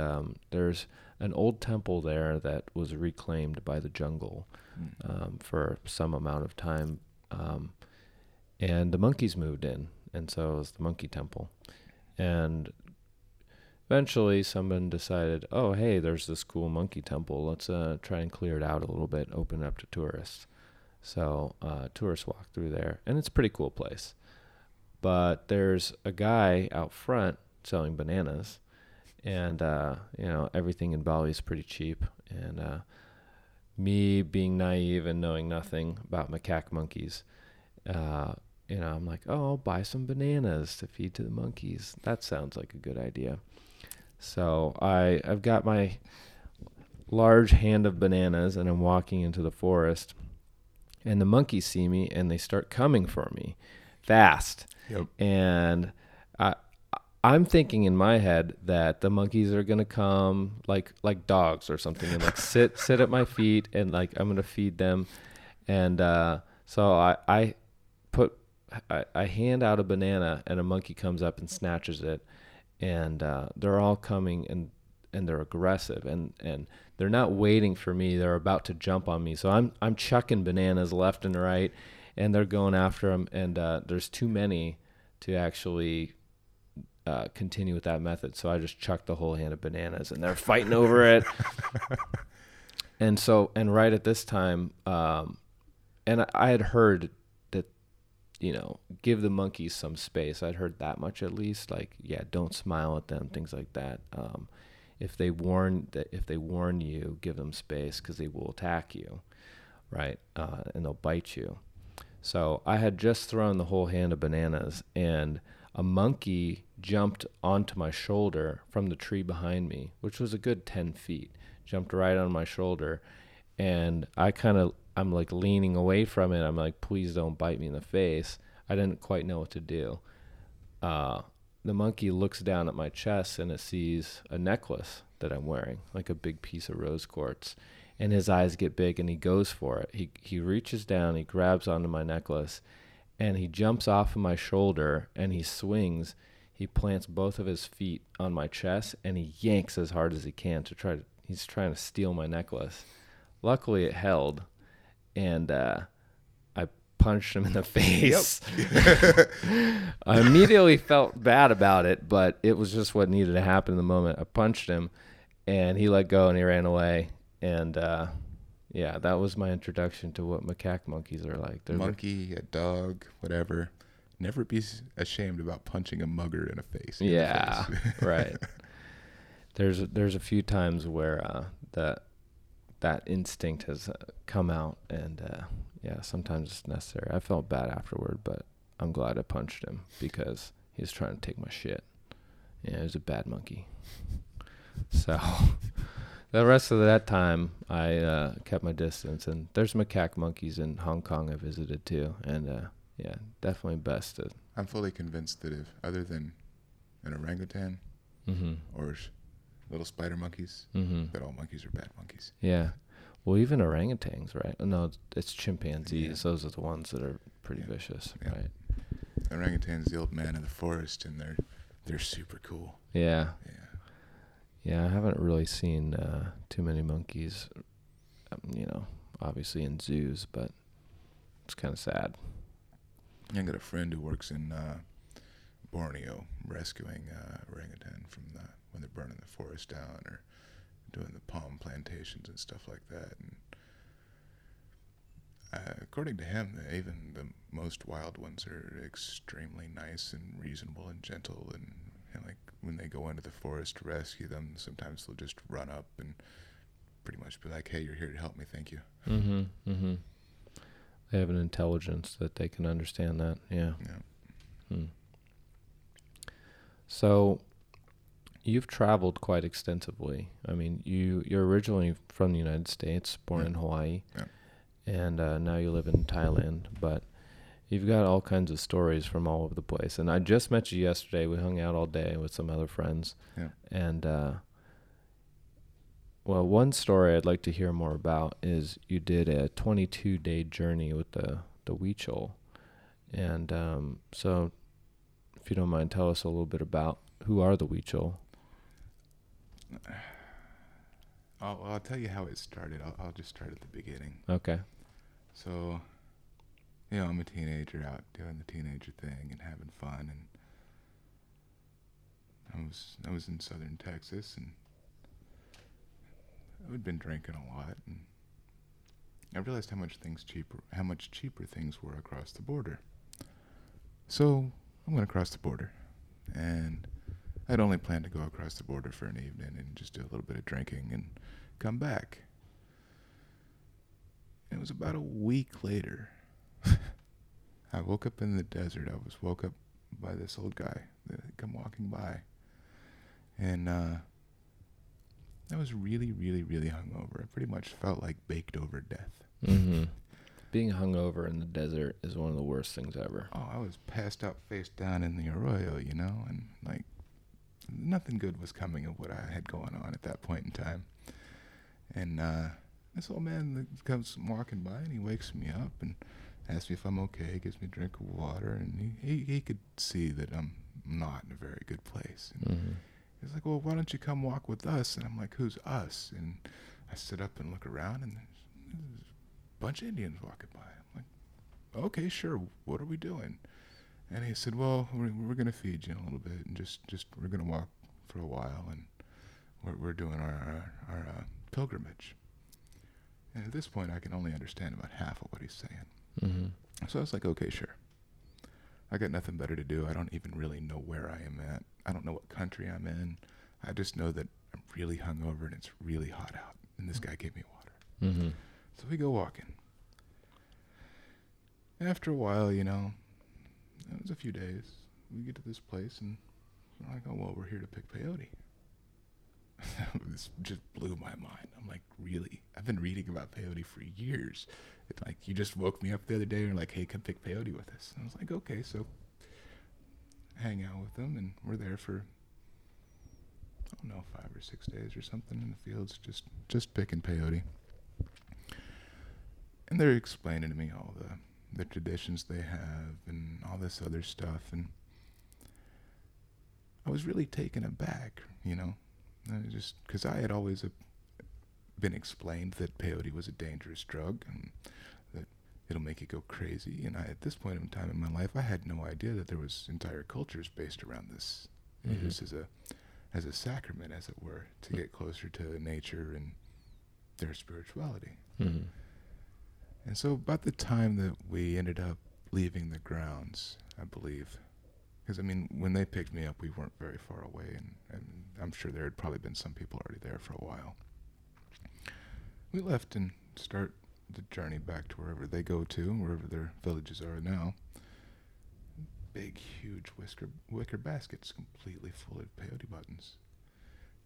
there's an old temple there that was reclaimed by the jungle for some amount of time. And the monkeys moved in, and so it was the monkey temple. And eventually, someone decided, oh, hey, there's this cool monkey temple. Let's try and clear it out a little bit, open it up to tourists. So tourists walk through there, and it's a pretty cool place. But there's a guy out front selling bananas, and you know, everything in Bali is pretty cheap. And me being naive and knowing nothing about macaque monkeys, you know, I'm like, oh, I'll buy some bananas to feed to the monkeys. That sounds like a good idea. So I've got my large hand of bananas, and I'm walking into the forest, and the monkeys see me, and they start coming for me fast. Yep. And I'm thinking in my head that the monkeys are going to come like dogs or something and like sit at my feet, and like I'm going to feed them. And so I hand out a banana, and a monkey comes up and snatches it. And they're all coming, and they're aggressive, and they're not waiting for me. They're about to jump on me. So I'm chucking bananas left and right, and they're going after them. And there's too many to actually continue with that method. So I just chucked the whole hand of bananas, and they're fighting over it. And right at this time, and I had heard, you know, give the monkeys some space. I'd heard that much at least. Like, yeah, don't smile at them, things like that. If they warn you, give them space, because they will attack you, right? And they'll bite you. So I had just thrown the whole hand of bananas, and a monkey jumped onto my shoulder from the tree behind me, which was a good 10 feet. Jumped right on my shoulder, and I'm like leaning away from it. I'm like, please don't bite me in the face. I didn't quite know what to do. The monkey looks down at my chest, and it sees a necklace that I'm wearing, like a big piece of rose quartz. And his eyes get big, and he goes for it. He reaches down, he grabs onto my necklace, and he jumps off of my shoulder, and he swings. He plants both of his feet on my chest, and he yanks as hard as he can he's trying to steal my necklace. Luckily, it held. And I punched him in the face. Yep. I immediately felt bad about it, but it was just what needed to happen in the moment. I punched him, and he let go, and he ran away. And yeah, that was my introduction to what macaque monkeys are like. They're monkey, a dog, whatever. Never be ashamed about punching a mugger in the face. Yeah, right. There's a few times where that instinct has come out, and yeah, sometimes it's necessary. I felt bad afterward, but I'm glad I punched him because he was trying to take my shit. Yeah, he was a bad monkey. So the rest of that time, I kept my distance. And there's macaque monkeys in Hong Kong I visited too, and yeah, definitely best to. I'm fully convinced that if other than an orangutan mm-hmm. or little spider monkeys, mm-hmm. that all monkeys are bad monkeys. Yeah. Well, even orangutans, right? No, it's chimpanzees. Yeah. Those are the ones that are pretty yeah. vicious, yeah. right? Orangutans, the old man of the forest, and they're super cool. Yeah. Yeah. Yeah, I haven't really seen too many monkeys, you know, obviously in zoos, but it's kind of sad. I got a friend who works in Borneo rescuing orangutan from when they're burning the forest down or doing the palm plantations and stuff like that. And according to him, even the most wild ones are extremely nice and reasonable and gentle. And like when they go into the forest to rescue them, sometimes they'll just run up and pretty much be like, "Hey, you're here to help me. Thank you." Mm-hmm. Mm-hmm. They have an intelligence that they can understand that, yeah. Yeah. Hmm. So, you've traveled quite extensively. I mean, you're originally from the United States, born yeah. in Hawaii, yeah. and now you live in Thailand. But you've got all kinds of stories from all over the place. And I just met you yesterday. We hung out all day with some other friends. Yeah. And, well, one story I'd like to hear more about is you did a 22-day journey with the Huichol. And so if you don't mind, tell us a little bit about who are the Huichol. I'll tell you how it started. I'll just start at the beginning. Okay. So, you know, I'm a teenager out doing the teenager thing and having fun. And I was in southern Texas, and I'd been drinking a lot, and I realized how much cheaper things were across the border. So I went across the border, and I'd only planned to go across the border for an evening and just do a little bit of drinking and come back. And it was about a week later. I woke up in the desert. I was woke up by this old guy that had come walking by, and I was really, really, really hungover. I pretty much felt like baked over death. Mm-hmm. Being hungover in the desert is one of the worst things ever. Oh, I was passed out face down in the arroyo, you know, and like nothing good was coming of what I had going on at that point in time. And this old man comes walking by, and he wakes me up and asks me if I'm okay. He gives me a drink of water, and he could see that I'm not in a very good place. Mm-hmm. He's like, "Well, why don't you come walk with us?" And I'm like, "Who's us?" And I sit up and look around, and there's a bunch of Indians walking by. I'm like, "Okay, sure. What are we doing?" And he said, "Well, we're going to feed you a little bit, and just we're going to walk for a while, and we're doing our pilgrimage." And at this point, I can only understand about half of what he's saying. Mm-hmm. So I was like, "Okay, sure. I got nothing better to do. I don't even really know where I am at. I don't know what country I'm in. I just know that I'm really hungover and it's really hot out. And this guy gave me water." Mm-hmm. So we go walking. After a while, you know, it was a few days. We get to this place and we're like, "Oh, well, we're here to pick peyote." This just blew my mind. I'm like, really? I've been reading about peyote for years. It's like, you just woke me up the other day and you're like, "Hey, come pick peyote with us." And I was like, okay, so hang out with them. And we're there for, I don't know, 5 or 6 days or something in the fields, just picking peyote. And they're explaining to me all the traditions they have and all this other stuff. And I was really taken aback, you know. Just because I had always been explained that peyote was a dangerous drug and that it'll make you go crazy, and I, at this point in time in my life, I had no idea that there was entire cultures based around this. Mm-hmm. This is a sacrament, as it were, to get closer to nature and their spirituality. Mm-hmm. And so about the time that we ended up leaving the grounds, I believe, because, I mean, when they picked me up, we weren't very far away, and I'm sure there had probably been some people already there for a while. We left and start the journey back to wherever they go to, wherever their villages are now. Big, huge wicker baskets completely full of peyote buttons.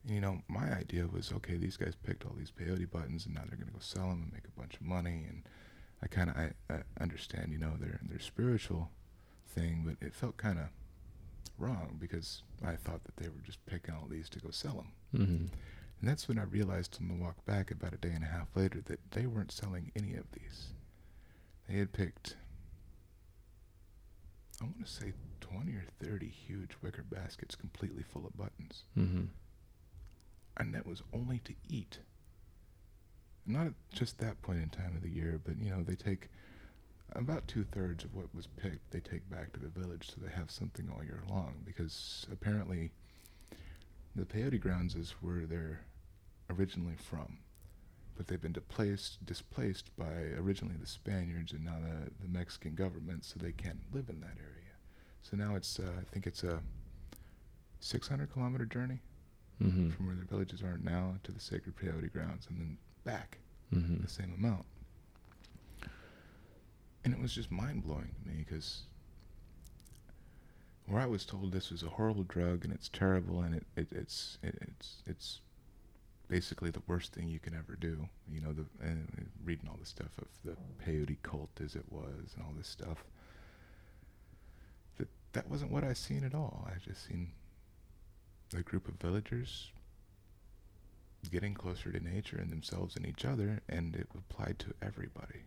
And, you know, my idea was, okay, these guys picked all these peyote buttons, and now they're going to go sell them and make a bunch of money. And I kind of I understand, you know, their spiritual thing, but it felt kind of wrong because I thought that they were just picking all these to go sell them. Mm-hmm. And that's when I realized on the walk back about a day and a half later that they weren't selling any of these. They had picked, I want to say, 20 or 30 huge wicker baskets completely full of buttons. Mm-hmm. And that was only to eat. Not at just that point in time of the year, but, you know, they take about 2/3 of what was picked, they take back to the village so they have something all year long, because apparently the peyote grounds is where they're originally from, but they've been displaced by originally the Spaniards and now the Mexican government, so they can't live in that area. So now it's, I think it's a 600-kilometer journey mm-hmm. from where the villages are now to the sacred peyote grounds and then back mm-hmm. the same amount. And it was just mind-blowing to me because where I was told this was a horrible drug and it's terrible and it's basically the worst thing you can ever do. You know, reading all the stuff of the peyote cult as it was and all this stuff. That wasn't what I seen at all. I just seen a group of villagers getting closer to nature and themselves and each other, and it applied to everybody,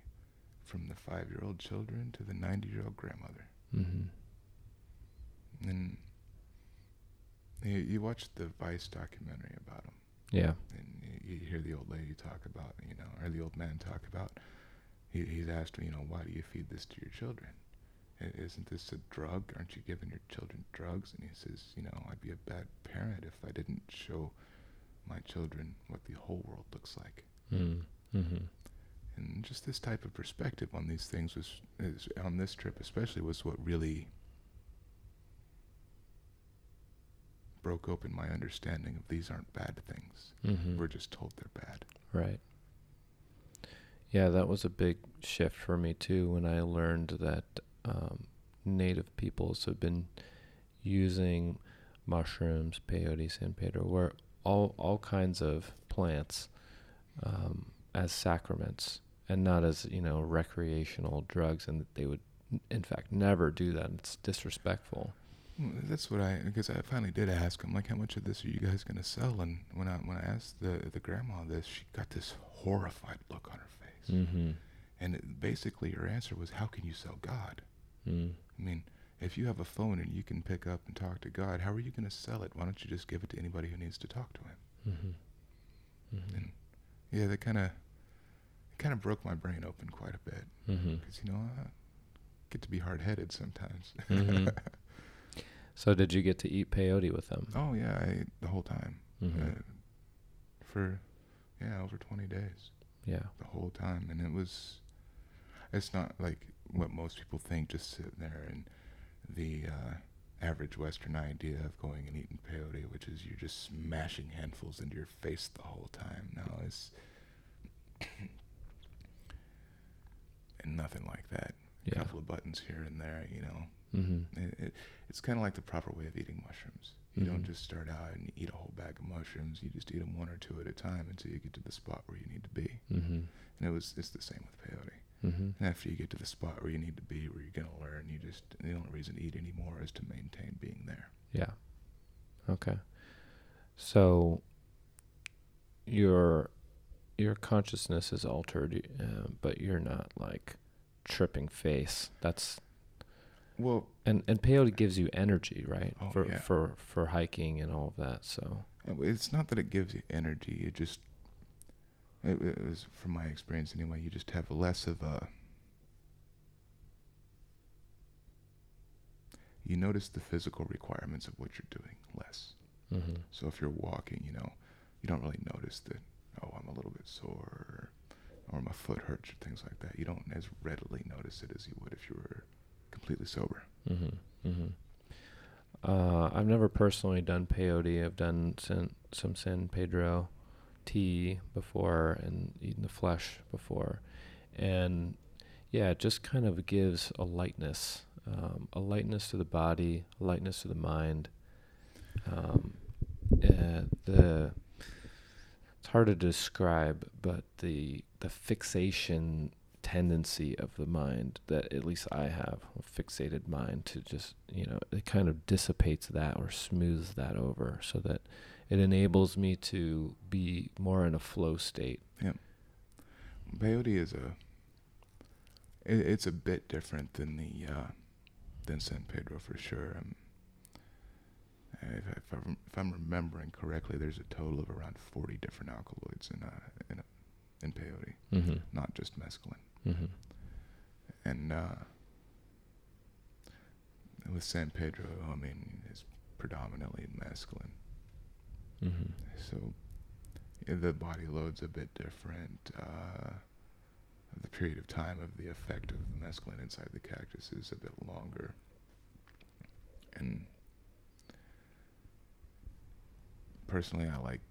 from the 5-year-old children to the 90-year-old grandmother. Mm-hmm. And you watch the Vice documentary about him. Yeah. And you hear the old lady talk about, you know, or the old man talk about, he's asked, you know, why do you feed this to your children? Isn't this a drug? Aren't you giving your children drugs? And he says, you know, I'd be a bad parent if I didn't show my children what the whole world looks like. Mm. Mm-hmm. And just this type of perspective on these things was on this trip especially was what really broke open my understanding of these aren't bad things. Mm-hmm. We're just told they're bad. Right. Yeah, that was a big shift for me too when I learned that native peoples have been using mushrooms, peyote, San Pedro, where all kinds of plants as sacraments and not as, you know, recreational drugs, and that they would in fact never do that. It's disrespectful. That's what because I finally did ask him, like, how much of this are you guys going to sell? And when I asked the grandma this, she got this horrified look on her face. Mm-hmm. And basically her answer was, how can you sell God? Mm. I mean, if you have a phone and you can pick up and talk to God, how are you going to sell it? Why don't you just give it to anybody who needs to talk to him? Mm-hmm. Mm-hmm. And yeah, that kind of broke my brain open quite a bit. Mm-hmm. Because, you know, I get to be hard-headed sometimes. Mm-hmm. So did you get to eat peyote with them? Oh, yeah, I ate the whole time. Mm-hmm. For over 20 days. Yeah. The whole time. And it's not like what most people think, just sitting there and the average Western idea of going and eating peyote, which is you're just smashing handfuls into your face the whole time. No, it's and nothing like that. Yeah. A couple of buttons here and there, you know. Mm-hmm. It's kind of like the proper way of eating mushrooms. You mm-hmm. don't just start out and eat a whole bag of mushrooms. You just eat them one or two at a time until you get to the spot where you need to be. Mm-hmm. And it's the same with peyote. Mm-hmm. And after you get to the spot where you need to be, where you're going to learn, the only reason to eat anymore is to maintain being there. Yeah. Okay. So your consciousness is altered, but you're not like tripping face. That's... Well, and peyote gives you energy, right? Oh, for hiking and all of that. So it's not that it gives you energy. It just it was from my experience anyway. You just have less of a. You notice the physical requirements of what you're doing less. Mm-hmm. So if you're walking, you know, you don't really notice that. oh, I'm a little bit sore, or my foot hurts, or things like that. You don't as readily notice it as you would if you were completely sober. Mm-hmm. Mm-hmm. I've never personally done peyote. I've done some San Pedro tea before and eaten the flesh before. And yeah, it just kind of gives a lightness to the body, a lightness to the mind. It's hard to describe, but the fixation tendency of the mind that at least I have, a fixated mind, to just, you know, it kind of dissipates that or smooths that over so that it enables me to be more in a flow state. Yeah. Peyote is it's a bit different than than San Pedro for sure. If I'm remembering correctly, there's a total of around 40 different alkaloids in peyote, mm-hmm. not just mescaline. Mm-hmm. And with San Pedro, I mean, it's predominantly mescaline. Mm-hmm. So the body load's a bit different. The period of time of the effect of the mescaline inside the cactus is a bit longer. And personally, I like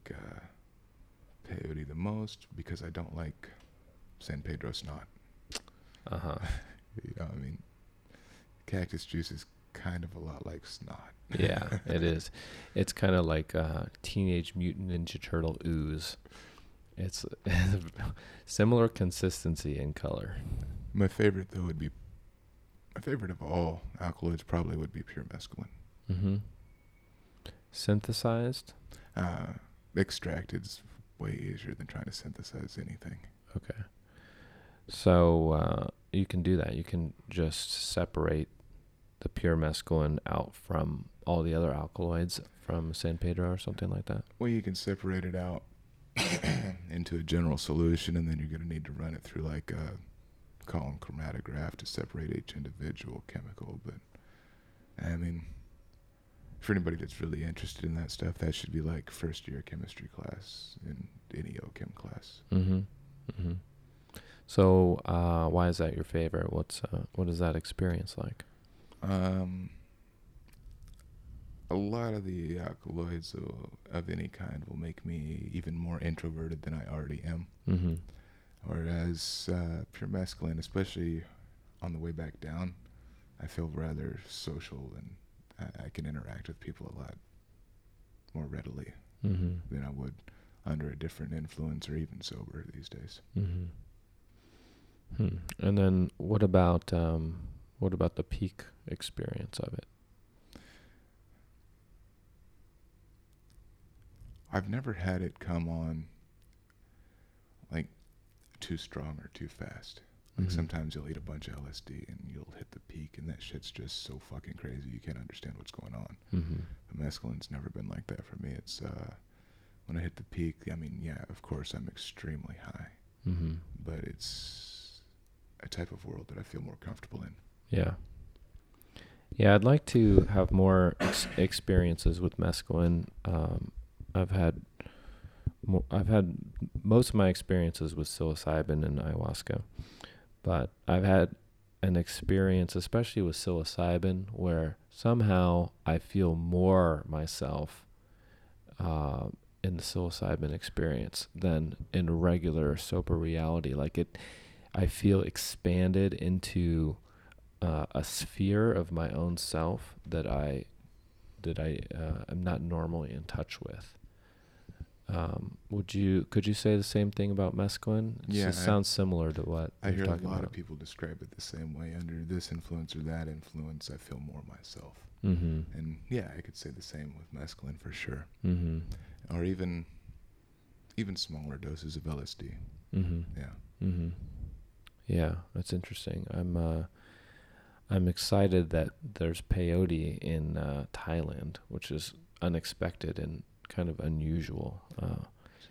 peyote the most because I don't like San Pedro snot. Uh-huh. You know, I mean, cactus juice is kind of a lot like snot. Yeah, it is. It's kind of like Teenage Mutant Ninja Turtle ooze. It's similar consistency and color. My favorite, though, would be... My favorite of all alkaloids probably would be pure mescaline. Mm-hmm. Synthesized? Extracted's way easier than trying to synthesize anything. Okay. So you can do that. You can just separate the pure mescaline out from all the other alkaloids from San Pedro or something like that? Well, you can separate it out into a general solution, and then you're going to need to run it through like a column chromatograph to separate each individual chemical. But I mean, for anybody that's really interested in that stuff, that should be like first year chem class in any OChem class. Mm-hmm. Mm-hmm. So why is that your favorite? What is that experience like? A lot of the alkaloids of any kind will make me even more introverted than I already am. Mm-hmm. Whereas pure mescaline, especially on the way back down, I feel rather social, and I can interact with people a lot more readily mm-hmm. than I would under a different influence or even sober these days. Mm-hmm. Hmm. And then what about the peak experience of it? I've never had it come on like too strong or too fast. Like mm-hmm. sometimes you'll eat a bunch of LSD and you'll hit the peak, and that shit's just so fucking crazy you can't understand what's going on. Mm-hmm. But mescaline's never been like that for me. It's when I hit the peak, I mean, yeah, of course I'm extremely high, mm-hmm. but it's a type of world that I feel more comfortable in. Yeah. Yeah, I'd like to have more experiences with mescaline. I've had most of my experiences with psilocybin and ayahuasca, but I've had an experience, especially with psilocybin, where somehow I feel more myself in the psilocybin experience than in regular sober reality. Like I feel expanded into a sphere of my own self that I am not normally in touch with. Could you say the same thing about mescaline? Yeah, it sounds similar to what I hear a lot about. Of people describe it the same way. Under this influence or that influence, I feel more myself. Mm-hmm. And yeah, I could say the same with mescaline for sure. Mm-hmm. Or even smaller doses of LSD. Mm-hmm. Yeah. Mm-hmm. Yeah, that's interesting. I'm excited that there's peyote in Thailand, which is unexpected and kind of unusual.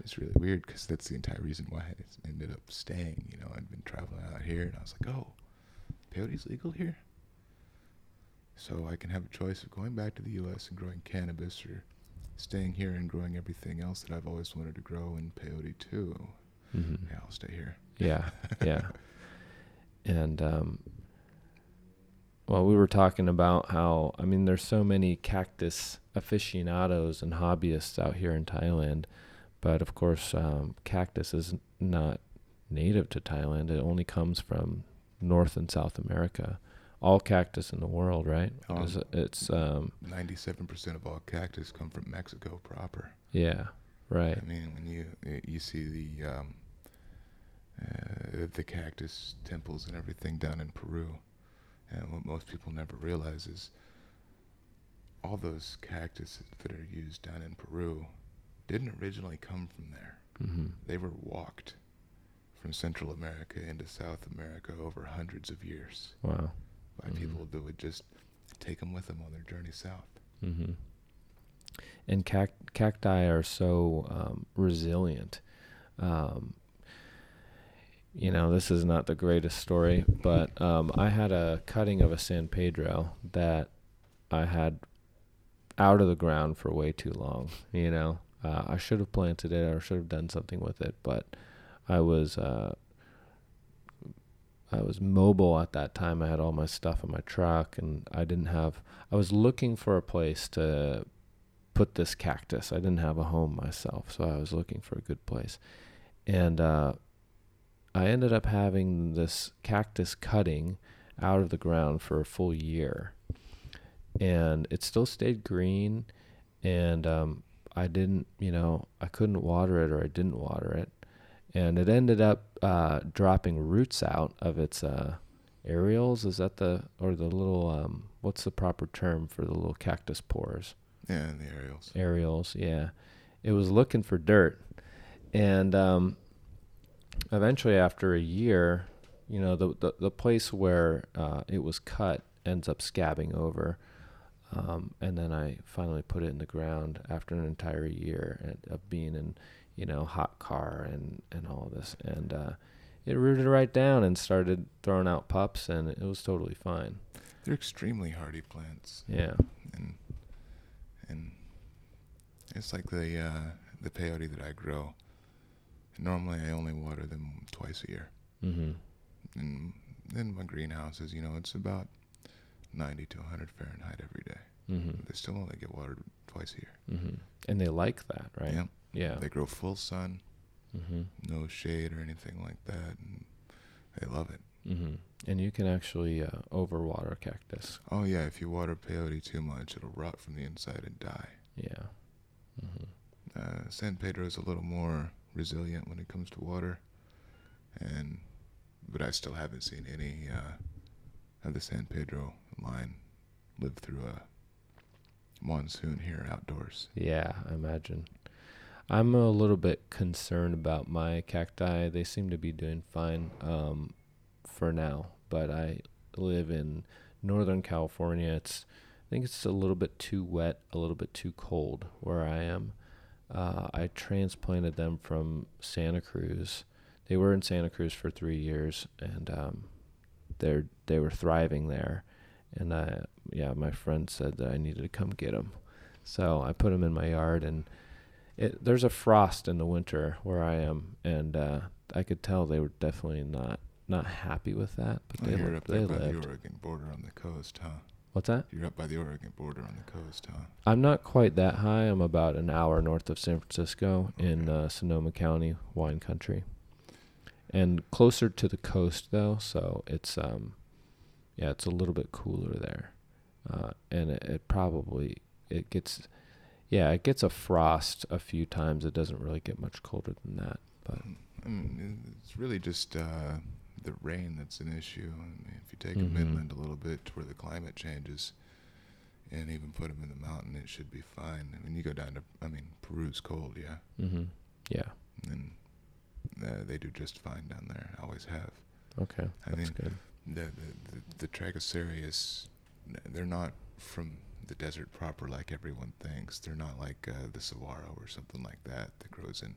It's really weird because that's the entire reason why I ended up staying. You know, I'd been traveling out here and I was like, oh, peyote's legal here? So I can have a choice of going back to the U.S. and growing cannabis or staying here and growing everything else that I've always wanted to grow in peyote too. Mm-hmm. Yeah, I'll stay here. Yeah, yeah. And well, we were talking about how, I mean, there's so many cactus aficionados and hobbyists out here in Thailand, but of course, cactus is not native to Thailand. It only comes from North and South America. All cactus in the world, right? It's 97% of all cactus come from Mexico proper. Yeah, right. I mean, when you see the cactus temples and everything down in Peru, and what most people never realize is all those cactus that are used down in Peru didn't originally come from there. Mm-hmm. They were walked from Central America into South America over hundreds of years. Wow. By mm-hmm. people that would just take them with them on their journey south. Mm-hmm. And cacti are so resilient. You know, this is not the greatest story, but I had a cutting of a San Pedro that I had out of the ground for way too long. You know, I should have planted it or should have done something with it, but I was mobile at that time. I had all my stuff in my truck, and I was looking for a place to put this cactus. I didn't have a home myself, so I was looking for a good place. And I ended up having this cactus cutting out of the ground for a full year. And it still stayed green, and I couldn't water it, or I didn't water it. And it ended up dropping roots out of its areoles. Is that the little, what's the proper term for the little cactus pores? Yeah, the areoles. Areoles, yeah. It was looking for dirt. And eventually after a year, you know, the place where it was cut ends up scabbing over. And then I finally put it in the ground after an entire year of being in, you know, hot car and all this. And it rooted right down and started throwing out pups, and it was totally fine. They're extremely hardy plants. Yeah. And it's like the peyote that I grow. Normally I only water them twice a year. Mm-hmm. And then my greenhouses, you know, it's about 90 to 100 Fahrenheit every day. Mm-hmm. They still only get watered twice a year. Mm-hmm. And they like that, right? Yeah. Yeah, they grow full sun, mm-hmm. no shade or anything like that, and they love it. Mm-hmm. And you can actually overwater cactus. Oh yeah, if you water peyote too much, it'll rot from the inside and die. Yeah. Mm-hmm. San Pedro is a little more resilient when it comes to water, but I still haven't seen any of the San Pedro line live through a monsoon here outdoors. Yeah, I imagine. I'm a little bit concerned about my cacti. They seem to be doing fine for now, but I live in Northern California. I think it's a little bit too wet, a little bit too cold where I am. I transplanted them from Santa Cruz. They were in Santa Cruz for 3 years, and they were thriving there. And my friend said that I needed to come get them, so I put them in my yard and. There's a frost in the winter where I am, and I could tell they were definitely not happy with that. But you're up there by the Oregon border on the coast, huh? What's that? You're up by the Oregon border on the coast, huh? I'm not quite that high. I'm about an hour north of San Francisco in Sonoma County, wine country, and closer to the coast though. So it's it's a little bit cooler there, and it probably gets. Yeah, it gets a frost a few times. It doesn't really get much colder than that. But I mean, it's really just the rain that's an issue. I mean, if you take them inland a little bit to where the climate changes and even put them in the mountain, it should be fine. I mean, you go down to, Peru's cold, yeah? Mm-hmm. Yeah. And they do just fine down there. I always have. Okay, that's good. The Tragicerius, they're not from the desert proper like everyone thinks. They're not like the saguaro or something like that that grows in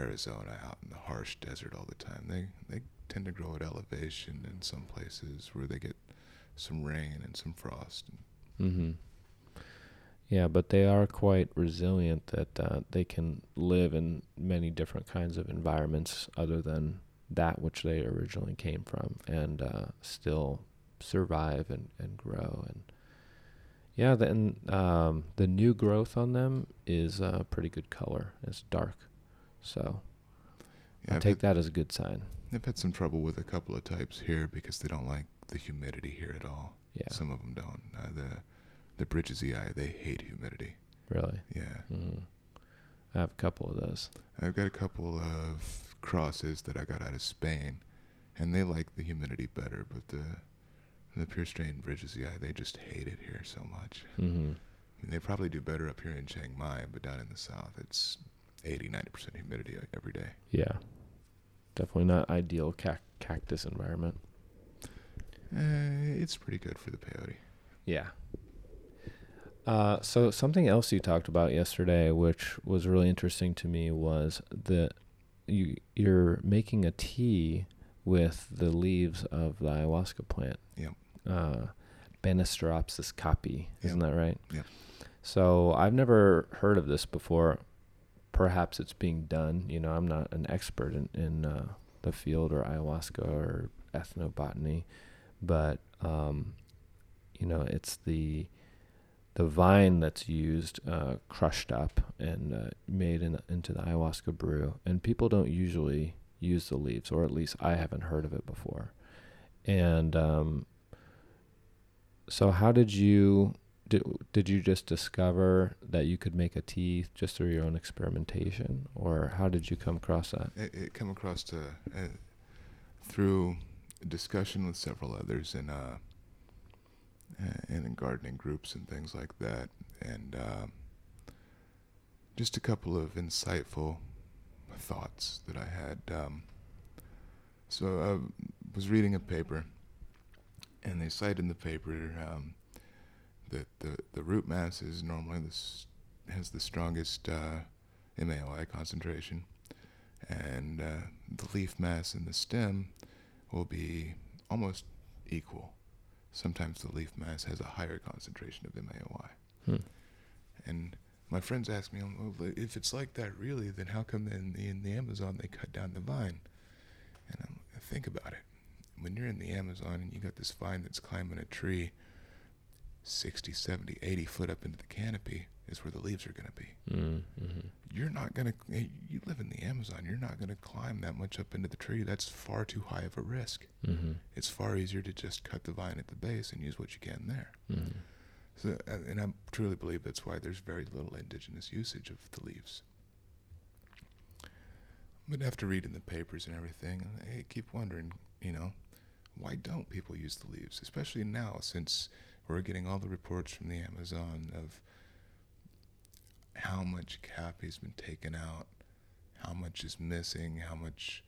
Arizona out in the harsh desert all the time. They tend to grow at elevation in some places where they get some rain and some frost. Mm-hmm. Yeah, but they are quite resilient that they can live in many different kinds of environments other than that which they originally came from, and still survive and grow. And yeah, then the new growth on them is a pretty good color. It's dark. So yeah, I'll take that as a good sign. I've had some trouble with a couple of types here because they don't like the humidity here at all. Yeah. Some of them don't. The Bridges EI, they hate humidity. Really? Yeah. Mm-hmm. I have a couple of those. I've got a couple of crosses that I got out of Spain, and they like the humidity better, but the pure strain Bridges EI, they just hate it here so much. Mm-hmm. I mean, they probably do better up here in Chiang Mai, but down in the south, it's 80-90% humidity every day. Yeah. Definitely not ideal cactus environment. It's pretty good for the peyote. Yeah. So something else you talked about yesterday, which was really interesting to me, was that you're making a tea with the leaves of the ayahuasca plant. Yeah. Banisteropsis copy. Yep. Isn't that right? Yeah. So I've never heard of this before. Perhaps it's being done. You know, I'm not an expert in the field or ayahuasca or ethnobotany, but, you know, it's the vine that's used, crushed up and made into the ayahuasca brew. And people don't usually use the leaves, or at least I haven't heard of it before. And so how did you... Did you just discover that you could make a tea just through your own experimentation, or how did you come across that? It came across through discussion with several others and in gardening groups and things like that, and just a couple of insightful thoughts that I had. So I was reading a paper, and they cite in the paper... that the root mass is normally has the strongest MAOI concentration, and the leaf mass and the stem will be almost equal. Sometimes the leaf mass has a higher concentration of MAOI. Hmm. And my friends asked me, well, if it's like that really, then how come in the Amazon they cut down the vine? And I think about it. When you're in the Amazon and you got this vine that's climbing a tree 60, 70, 80 foot up into the canopy is where the leaves are going to be. Mm-hmm. You live in the Amazon, you're not going to climb that much up into the tree. That's far too high of a risk. Mm-hmm. It's far easier to just cut the vine at the base and use what you can there. Mm-hmm. So, and I truly believe that's why there's very little indigenous usage of the leaves. But after reading the papers and everything, I keep wondering, you know, why don't people use the leaves? Especially now, since... we're getting all the reports from the Amazon of how much capi's been taken out, how much is missing, how much...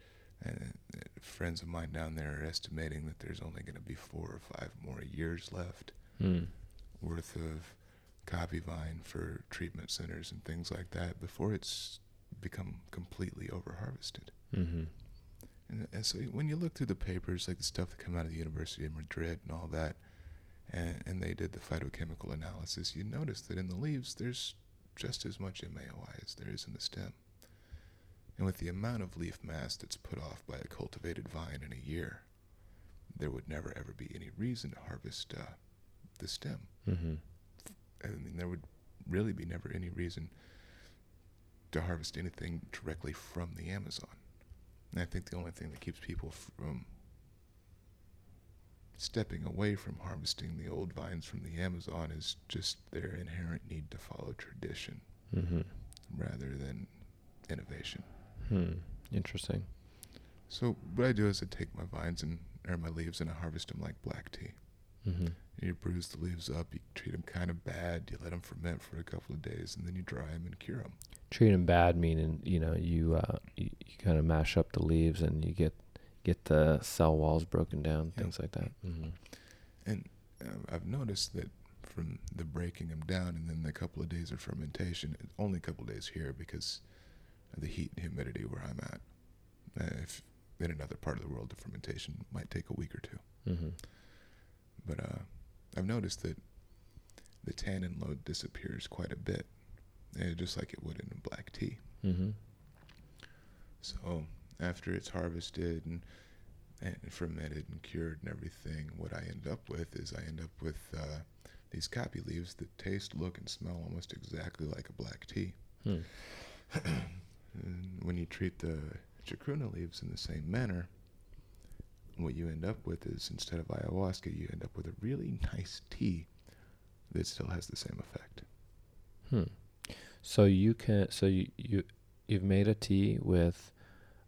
friends of mine down there are estimating that there's only going to be 4 or 5 more years left worth of capi vine for treatment centers and things like that before it's become completely over-harvested. Mm-hmm. And so when you look through the papers, like the stuff that come out of the University of Madrid and all that, and they did the phytochemical analysis, you notice that in the leaves there's just as much MAOI as there is in the stem. And with the amount of leaf mass that's put off by a cultivated vine in a year, there would never ever be any reason to harvest the stem. Mm-hmm. I mean, there would really be never any reason to harvest anything directly from the Amazon. And I think the only thing that keeps people from stepping away from harvesting the old vines from the Amazon is just their inherent need to follow tradition, mm-hmm. rather than innovation. Interesting. So what I do is I take my vines or my leaves and I harvest them like black tea. Mm-hmm. You bruise the leaves up, you treat them kind of bad, you let them ferment for a couple of days, and then you dry them and cure them. Treat them bad meaning, you know, you kind of mash up the leaves and you get the cell walls broken down, yep. Things like that. Mm-hmm. And I've noticed that from the breaking them down and then the couple of days of fermentation, only a couple of days here because of the heat and humidity where I'm at. If in another part of the world, the fermentation might take a week or two. Mm-hmm. But I've noticed that the tannin load disappears quite a bit, just like it would in a black tea. Mm-hmm. So after it's harvested and fermented and cured and everything, what I end up with is these copy leaves that taste, look, and smell almost exactly like a black tea. Hmm. And when you treat the chakruna leaves in the same manner, what you end up with is, instead of ayahuasca, you end up with a really nice tea that still has the same effect. Hmm. So you can, you've made a tea with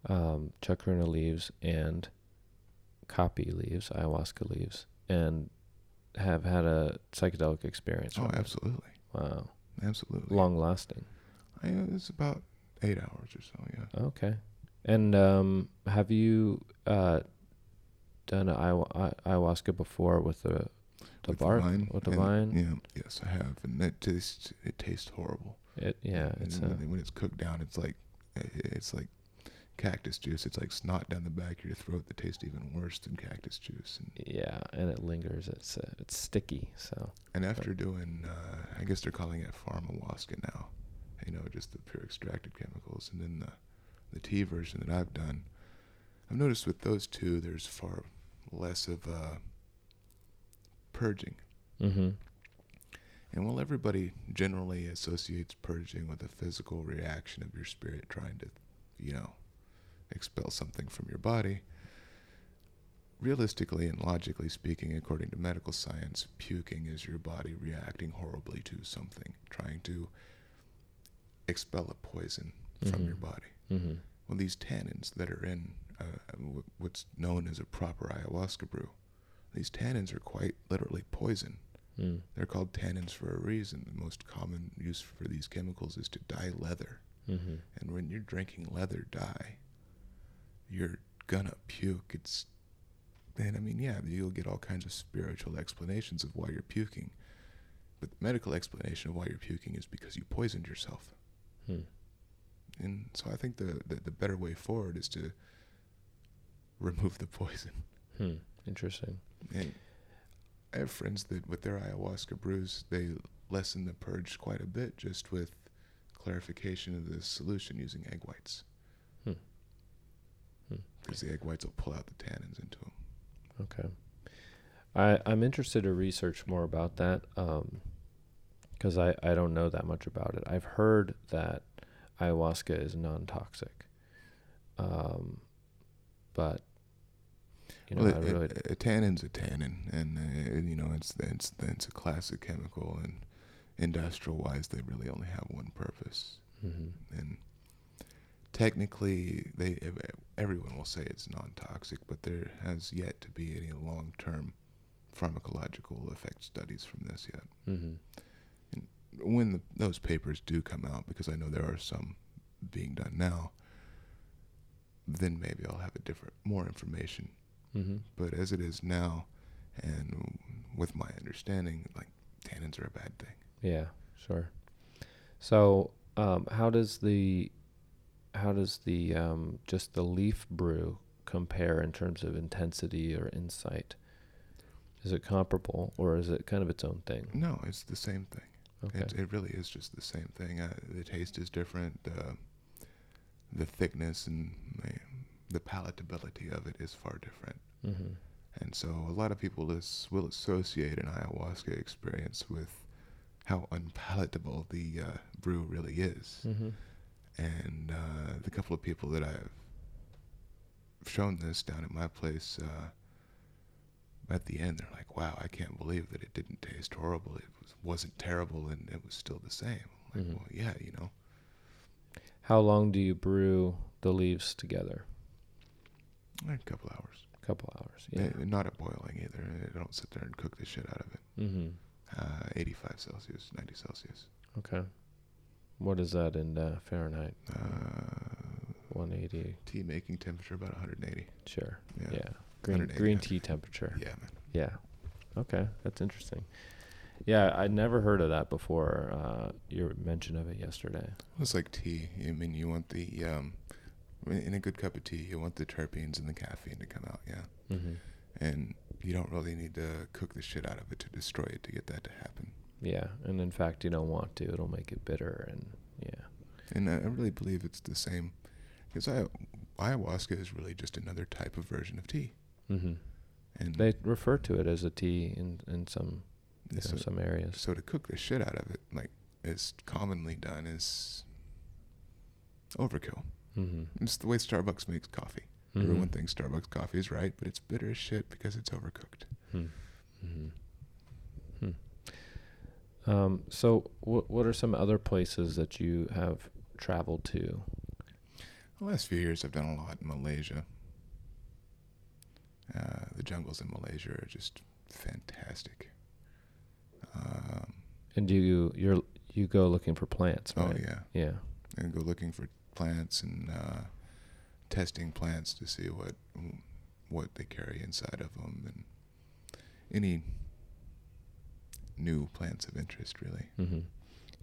chakruna leaves and kapi leaves, ayahuasca leaves, and have had a psychedelic experience. Oh, absolutely. It. Wow. Absolutely. Long lasting. It's about 8 hours or so, yeah. Okay. And have you done an ayahuasca before with the bark? With the vine? Yeah, yes, I have. And it tastes horrible. When it's cooked down, it's like cactus juice. It's like snot down the back of your throat that tastes even worse than cactus juice. And it lingers. It's sticky. So. And after doing, I guess they're calling it pharmahuasca now, just the pure extracted chemicals. And then the tea version that I've done, I've noticed with those two, there's far less of purging. Mm-hmm. And while everybody generally associates purging with a physical reaction of your spirit trying to, expel something from your body, realistically and logically speaking, according to medical science, puking is your body reacting horribly to something, trying to expel a poison from your body. Mm-hmm. Well, these tannins that are in what's known as a proper ayahuasca brew, these tannins are quite literally poison. Mm. They're called tannins for a reason. The most common use for these chemicals is to dye leather. Mm-hmm. And when you're drinking leather dye, you're gonna puke. You'll get all kinds of spiritual explanations of why you're puking. But the medical explanation of why you're puking is because you poisoned yourself. Hmm. And so I think the better way forward is to remove the poison. Hmm. Interesting. And I have friends that with their ayahuasca brews, they lessen the purge quite a bit just with clarification of the solution using egg whites. Because the egg whites will pull out the tannins into them. Okay. I'm interested to research more about that because I don't know that much about it. I've heard that ayahuasca is non-toxic. But, a tannin's a tannin. And, it's a classic chemical. And industrial-wise, they really only have one purpose. Mm-hmm. And technically, everyone will say it's non-toxic, but there has yet to be any long-term pharmacological effect studies from this yet. Mm-hmm. And when those papers do come out, because I know there are some being done now, then maybe I'll have more information. Mm-hmm. But as it is now, and with my understanding, tannins are a bad thing. Yeah, sure. So, how does the just the leaf brew compare in terms of intensity or insight? Is it comparable, or is it kind of its own thing? No, it's the same thing. Okay. It really is just the same thing. The taste is different. The thickness and the palatability of it is far different. Mm-hmm. And so a lot of people will associate an ayahuasca experience with how unpalatable the brew really is. Mm-hmm. And the couple of people that I've shown this down at my place, at the end, they're like, wow, I can't believe that it didn't taste horrible. It wasn't terrible, and it was still the same. I'm like, well, yeah, How long do you brew the leaves together? A couple hours. Yeah. Not at boiling either. I don't sit there and cook the shit out of it. Mm-hmm. 85 Celsius, 90 Celsius. Okay. What is that in Fahrenheit? 180. Tea making temperature about 180. Sure. Yeah. Green tea temperature. Yeah, man. Yeah. Okay, that's interesting. Yeah, I never heard of that before. Your mention of it yesterday. Well, it's like tea. You want the in a good cup of tea, you want the terpenes and the caffeine to come out. Yeah. Mm-hmm. And you don't really need to cook the shit out of it to destroy it to get that to happen. Yeah, and in fact, you don't want to. It'll make it bitter, and yeah. And I really believe it's the same, because ayahuasca is really just another type of version of tea. Mm-hmm. And they refer to it as a tea in some, you know, some areas. So to cook the shit out of it, like is commonly done, is overkill. Mm-hmm. It's the way Starbucks makes coffee. Mm-hmm. Everyone thinks Starbucks coffee is right, but it's bitter as shit because it's overcooked. Mm-hmm. Hmm. So what are some other places that you have traveled to? The last few years I've done a lot in Malaysia. The jungles in Malaysia are just fantastic. And you go looking for plants, right? Oh, yeah. Yeah. And go looking for plants and testing plants to see what they carry inside of them, and any new plants of interest, really. Mm-hmm.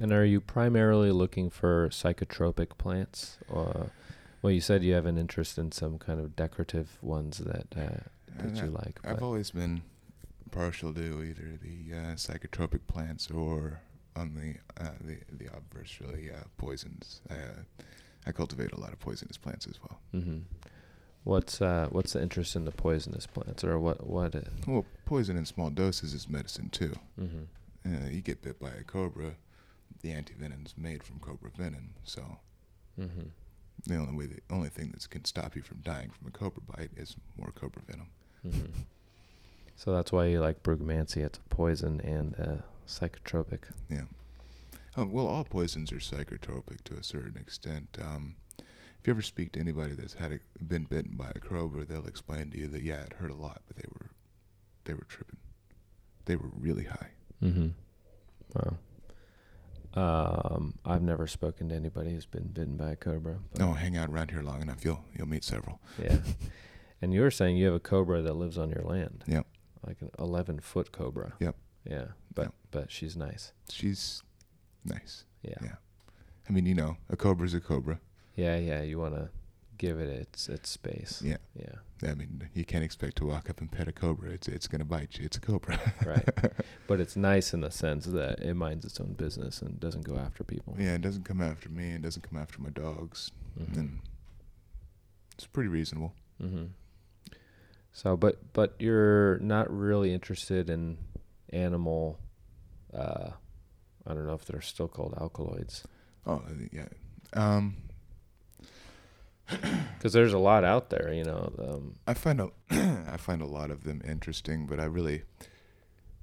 And are you primarily looking for psychotropic plants? Well, you said you have an interest in some kind of decorative ones that you like. I've always been partial to either the psychotropic plants or on the obverse, really, poisons. I cultivate a lot of poisonous plants as well. Mm-hmm. What's the interest in the poisonous plants, or what? Well, poison in small doses is medicine too. Mm-hmm. You get bit by a cobra, the antivenom's made from cobra venom, so mm-hmm. the only thing that can stop you from dying from a cobra bite is more cobra venom. Mm-hmm. So that's why you like Brugmansia. It's a poison and a psychotropic. Yeah. Well, all poisons are psychotropic to a certain extent. If you ever speak to anybody that's been bitten by a cobra, they'll explain to you that, yeah, it hurt a lot, but they were tripping. They were really high. Mm-hmm. Wow. I've never spoken to anybody who's been bitten by a cobra. No, hang out around here long enough, you'll meet several. Yeah. And you were saying you have a cobra that lives on your land. Yep. Like an 11-foot cobra. Yep. Yeah. But she's nice. She's nice. Yeah. Yeah. I mean, you know, a cobra's a cobra. Yeah, you want to give it its space. Yeah. Yeah. I mean, you can't expect to walk up and pet a cobra. It's going to bite you. It's a cobra. Right. But it's nice in the sense that it minds its own business and doesn't go after people. Yeah, it doesn't come after me. It doesn't come after my dogs. Mm-hmm. And it's pretty reasonable. Mm-hmm. So, but you're not really interested in animal, I don't know if they're still called alkaloids. Oh, yeah. Because there's a lot out there, you know. I find a lot of them interesting, but I really,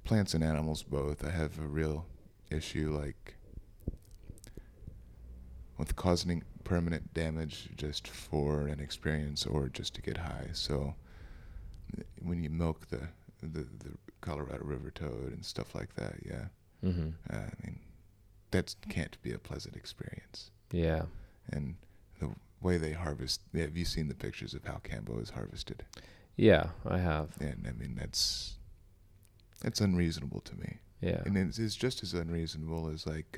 plants and animals both, I have a real issue like with causing permanent damage just for an experience or just to get high. So when you milk the Colorado River toad and stuff like that, yeah, mm-hmm. I mean, that can't be a pleasant experience. Yeah. And the way they harvest, have you seen the pictures of how Kambo is harvested? Yeah, I have. And I mean, that's unreasonable to me. Yeah. And it's just as unreasonable as like,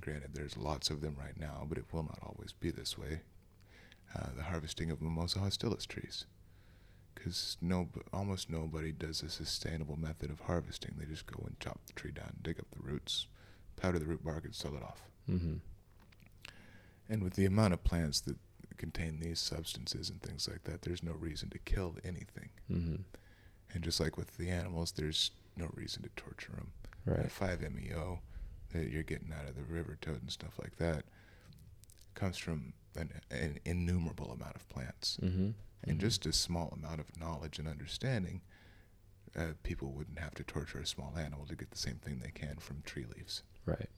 granted, there's lots of them right now, but it will not always be this way. The harvesting of mimosa hostilis trees, because almost nobody does a sustainable method of harvesting. They just go and chop the tree down, dig up the roots, powder the root bark, and sell it off. Mm-hmm. And with the amount of plants that contain these substances and things like that, there's no reason to kill anything. Mm-hmm. And just like with the animals, there's no reason to torture them. Right. 5-MeO that you're getting out of the river toad and stuff like that comes from an innumerable amount of plants. Mm-hmm. And just a small amount of knowledge and understanding, people wouldn't have to torture a small animal to get the same thing they can from tree leaves. Right.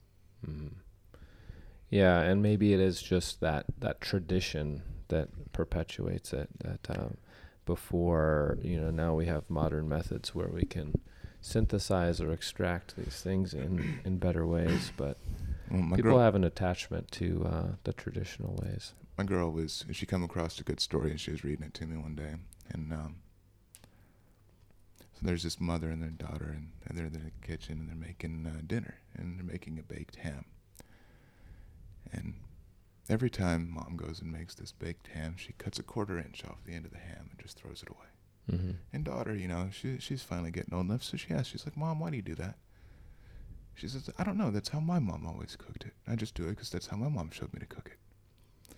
Mm-hmm. Yeah, and maybe it is just that tradition that perpetuates it. That before, you know, now we have modern methods where we can synthesize or extract these things in better ways, but people have an attachment to the traditional ways. My girl she came across a good story, and she was reading it to me one day, and so there's this mother and their daughter, and they're in the kitchen, and they're making dinner, and they're making a baked ham. And every time Mom goes and makes this baked ham, she cuts a 1/4 inch off the end of the ham and just throws it away. Mm-hmm. And daughter, you know, she's finally getting old enough. So she asked, she's like, Mom, why do you do that? She says, I don't know. That's how my mom always cooked it. I just do it because that's how my mom showed me to cook it.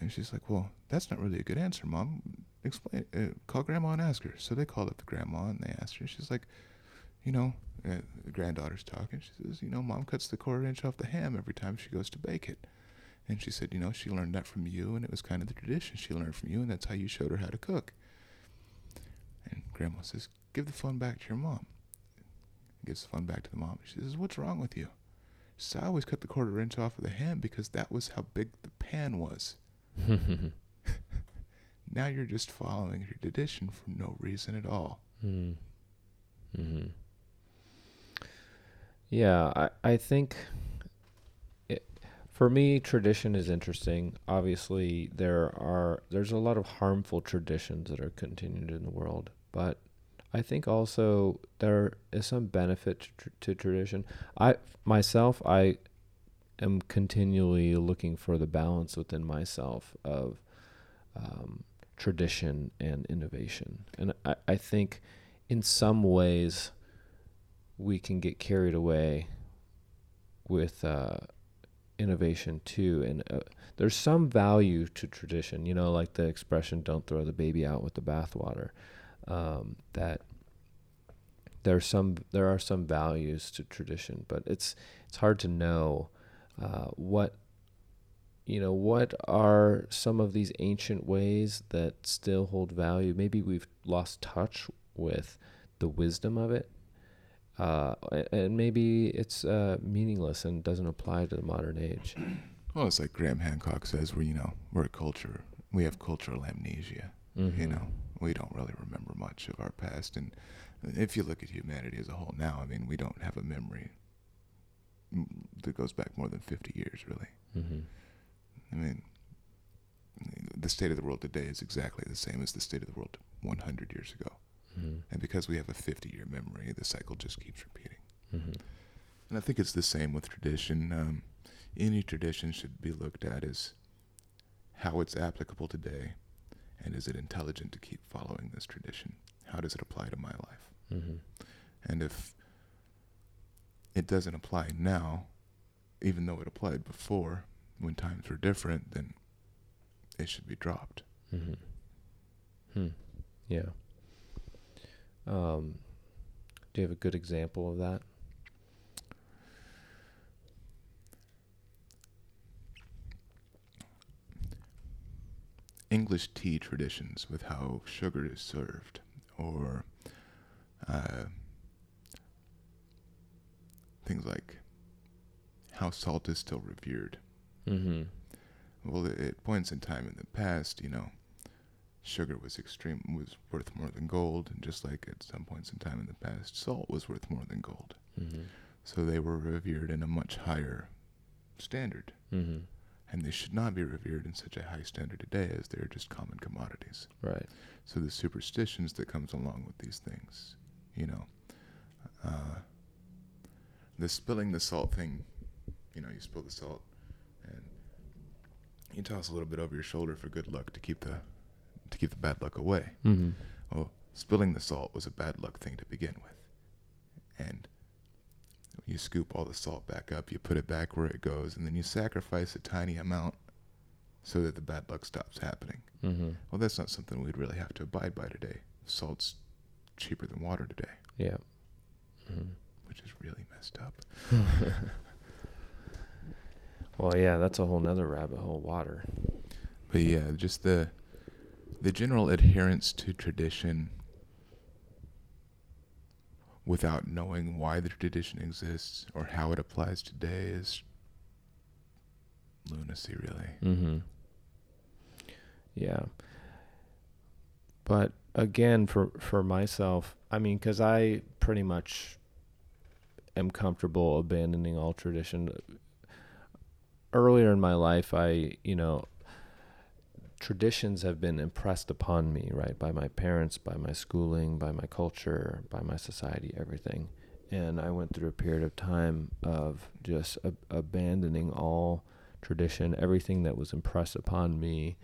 And she's like, well, that's not really a good answer, Mom. Explain it. Call Grandma and ask her. So they called up the grandma and they asked her. She's like, you know, the granddaughter's talking. She says, you know, Mom cuts the 1/4 inch off the ham every time she goes to bake it. And she said, you know, she learned that from you, and it was kind of the tradition she learned from you, and that's how you showed her how to cook. And Grandma says, give the phone back to your mom. Gives the phone back to the mom. She says, what's wrong with you? She says, I always cut the 1/4 inch off of the ham because that was how big the pan was. Now you're just following your tradition for no reason at all. Mm. Mm-hmm. Yeah, I think... For me, tradition is interesting. Obviously, there's a lot of harmful traditions that are continued in the world, but I think also there is some benefit to tradition. I am continually looking for the balance within myself of tradition and innovation, and I think in some ways we can get carried away with innovation too, and there's some value to tradition, you know, like the expression, don't throw the baby out with the bathwater. That there are some values to tradition, but it's hard to know what are some of these ancient ways that still hold value. Maybe we've lost touch with the wisdom of it. And maybe it's meaningless and doesn't apply to the modern age. Well, it's like Graham Hancock says, we're a culture. We have cultural amnesia. Mm-hmm. We don't really remember much of our past. And if you look at humanity as a whole now, we don't have a memory that goes back more than 50 years, really. Mm-hmm. The state of the world today is exactly the same as the state of the world 100 years ago. And because we have a 50-year memory, the cycle just keeps repeating. Mm-hmm. And I think it's the same with tradition. Any tradition should be looked at as how it's applicable today, and is it intelligent to keep following this tradition? How does it apply to my life? Mm-hmm. And if it doesn't apply now, even though it applied before, when times were different, then it should be dropped. Mm-hmm. Yeah. Do you have a good example of that? English tea traditions with how sugar is served, or things like how salt is still revered. Mm-hmm. Well, at points in time in the past, sugar was worth more than gold, and just like at some points in time in the past, salt was worth more than gold. Mm-hmm. So they were revered in a much higher standard. Mm-hmm. And they should not be revered in such a high standard today, as they're just common commodities. Right. So the superstitions that comes along with these things, the spilling the salt thing, you spill the salt and you toss a little bit over your shoulder for good luck to keep the bad luck away. Mm-hmm. Well, spilling the salt was a bad luck thing to begin with. And you scoop all the salt back up, you put it back where it goes, and then you sacrifice a tiny amount so that the bad luck stops happening. Mm-hmm. Well, that's not something we'd really have to abide by today. Salt's cheaper than water today. Yeah. Mm-hmm. Which is really messed up. Well, yeah, that's a whole nother rabbit hole, water. But yeah, just the general adherence to tradition without knowing why the tradition exists or how it applies today is lunacy, really. Mm-hmm. Yeah. But again, for myself, 'cause I pretty much am comfortable abandoning all tradition. Earlier in my life, traditions have been impressed upon me, right? By my parents, by my schooling, by my culture, by my society, everything. And I went through a period of time of just abandoning all tradition, everything that was impressed upon me,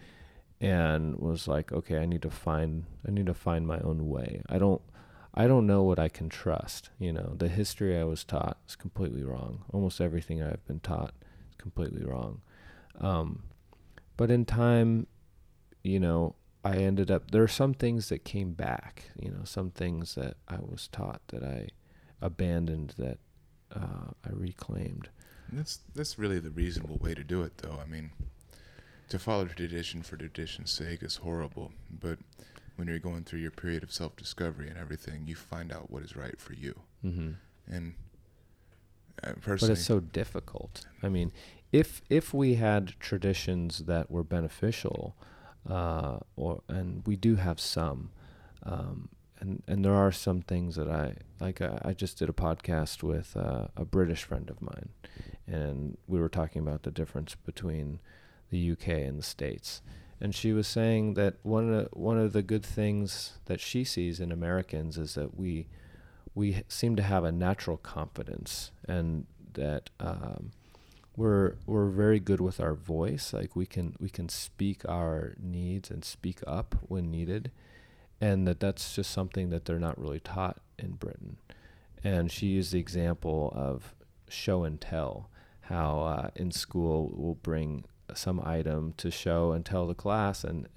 and was like, okay, I need to find my own way. I don't know what I can trust. You know, the history I was taught is completely wrong. Almost everything I've been taught is completely wrong. But in time, you know, I ended up, there are some things that came back, you know, some things that I was taught that I abandoned, that I reclaimed. And that's really the reasonable way to do it, though. I mean, to follow tradition for tradition's sake is horrible, but when you're going through your period of self-discovery and everything, you find out what is right for you. Mm-hmm. And personally, but it's so difficult. I mean, if we had traditions that were beneficial, and we do have some, and there are some things that I just did a podcast with a British friend of mine, and we were talking about the difference between the UK and the States. And she was saying that one of the good things that she sees in Americans is that we seem to have a natural confidence, and that we're very good with our voice. Like we can speak our needs and speak up when needed, and that's just something that they're not really taught in Britain. And she used the example of show and tell, how in school we'll bring some item to show and tell the class, and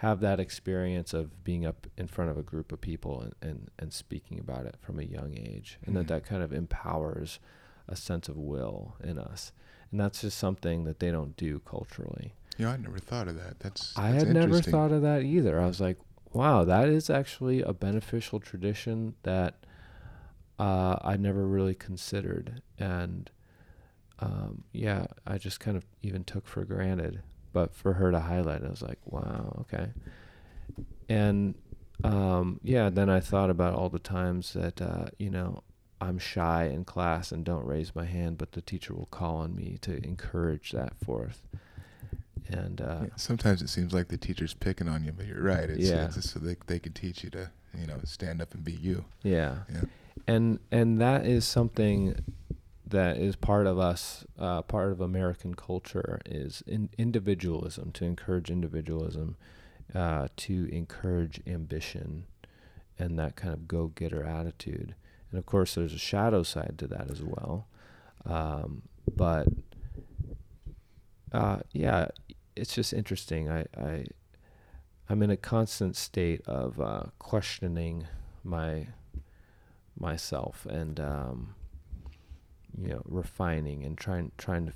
have that experience of being up in front of a group of people and speaking about it from a young age. And that kind of empowers a sense of will in us. And that's just something that they don't do culturally. Yeah, I never thought of that. I had never thought of that either. I was like, wow, that is actually a beneficial tradition that I never really considered. And yeah, I just kind of even took for granted, but for her to highlight, I was like, wow, okay. And, yeah, then I thought about all the times that, you know, I'm shy in class and don't raise my hand, but the teacher will call on me to encourage that forth. And, yeah, sometimes it seems like the teacher's picking on you, but you're right. It's just so they can teach you to, you know, stand up and be you. Yeah. Yeah. And that is something that is part of us, part of American culture, is individualism, to encourage individualism, to encourage ambition and that kind of go-getter attitude. And of course, there's a shadow side to that as well. But yeah, it's just interesting. I'm in a constant state of questioning myself and you know, refining and trying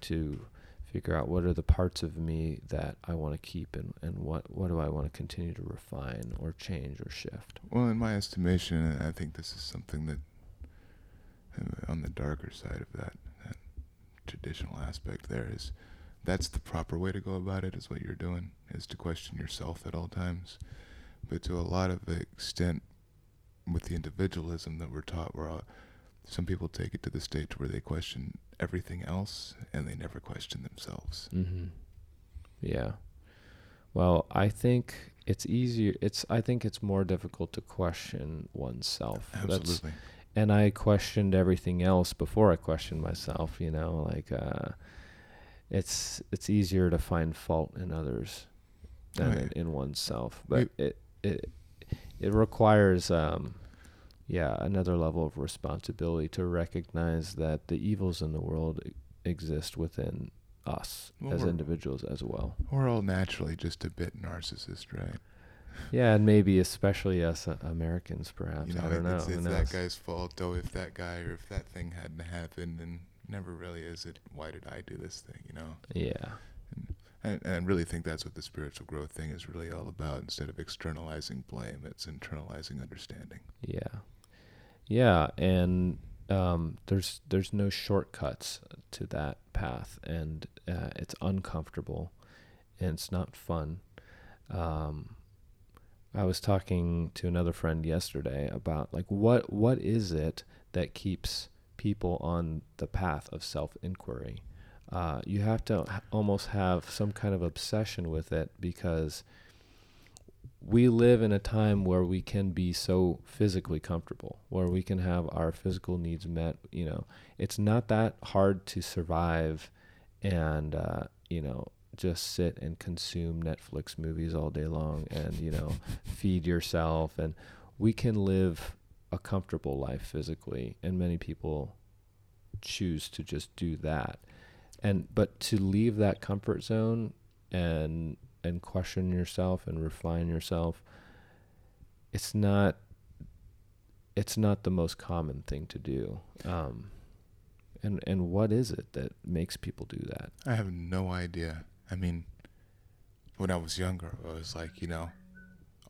to figure out what are the parts of me that I want to keep, and what do I want to continue to refine or change or shift. Well, in my estimation, I think this is something that, on the darker side of that traditional aspect there, is that's the proper way to go about it, is what you're doing, is to question yourself at all times. But to a lot of extent, with the individualism that we're taught, some people take it to the stage where they question everything else and they never question themselves. Mm-hmm. Yeah. Well, I think it's easier. I think it's more difficult to question oneself. Absolutely. And I questioned everything else before I questioned myself, you know, like, it's easier to find fault in others than in oneself, but it requires, yeah, another level of responsibility to recognize that the evils in the world exist within us as individuals as well. We're all naturally just a bit narcissist, right? Yeah, and maybe especially us Americans, perhaps. You know, I don't know. It's that guy's fault, though. If that guy or if that thing hadn't happened, then never really is it, why did I do this thing, you know? Yeah. And I really think that's what the spiritual growth thing is really all about. Instead of externalizing blame, it's internalizing understanding. Yeah. Yeah, and there's no shortcuts to that path, and it's uncomfortable, and it's not fun. I was talking to another friend yesterday about, like, what is it that keeps people on the path of self-inquiry? You have to almost have some kind of obsession with it, because we live in a time where we can be so physically comfortable, where we can have our physical needs met. You know, it's not that hard to survive and, you know, just sit and consume Netflix movies all day long and, you know, feed yourself. And we can live a comfortable life physically, and many people choose to just do that. And but to leave that comfort zone and question yourself and refine yourself, it's not the most common thing to do. And what is it that makes people do that? I have no idea. I mean, when I was younger, I was like, you know,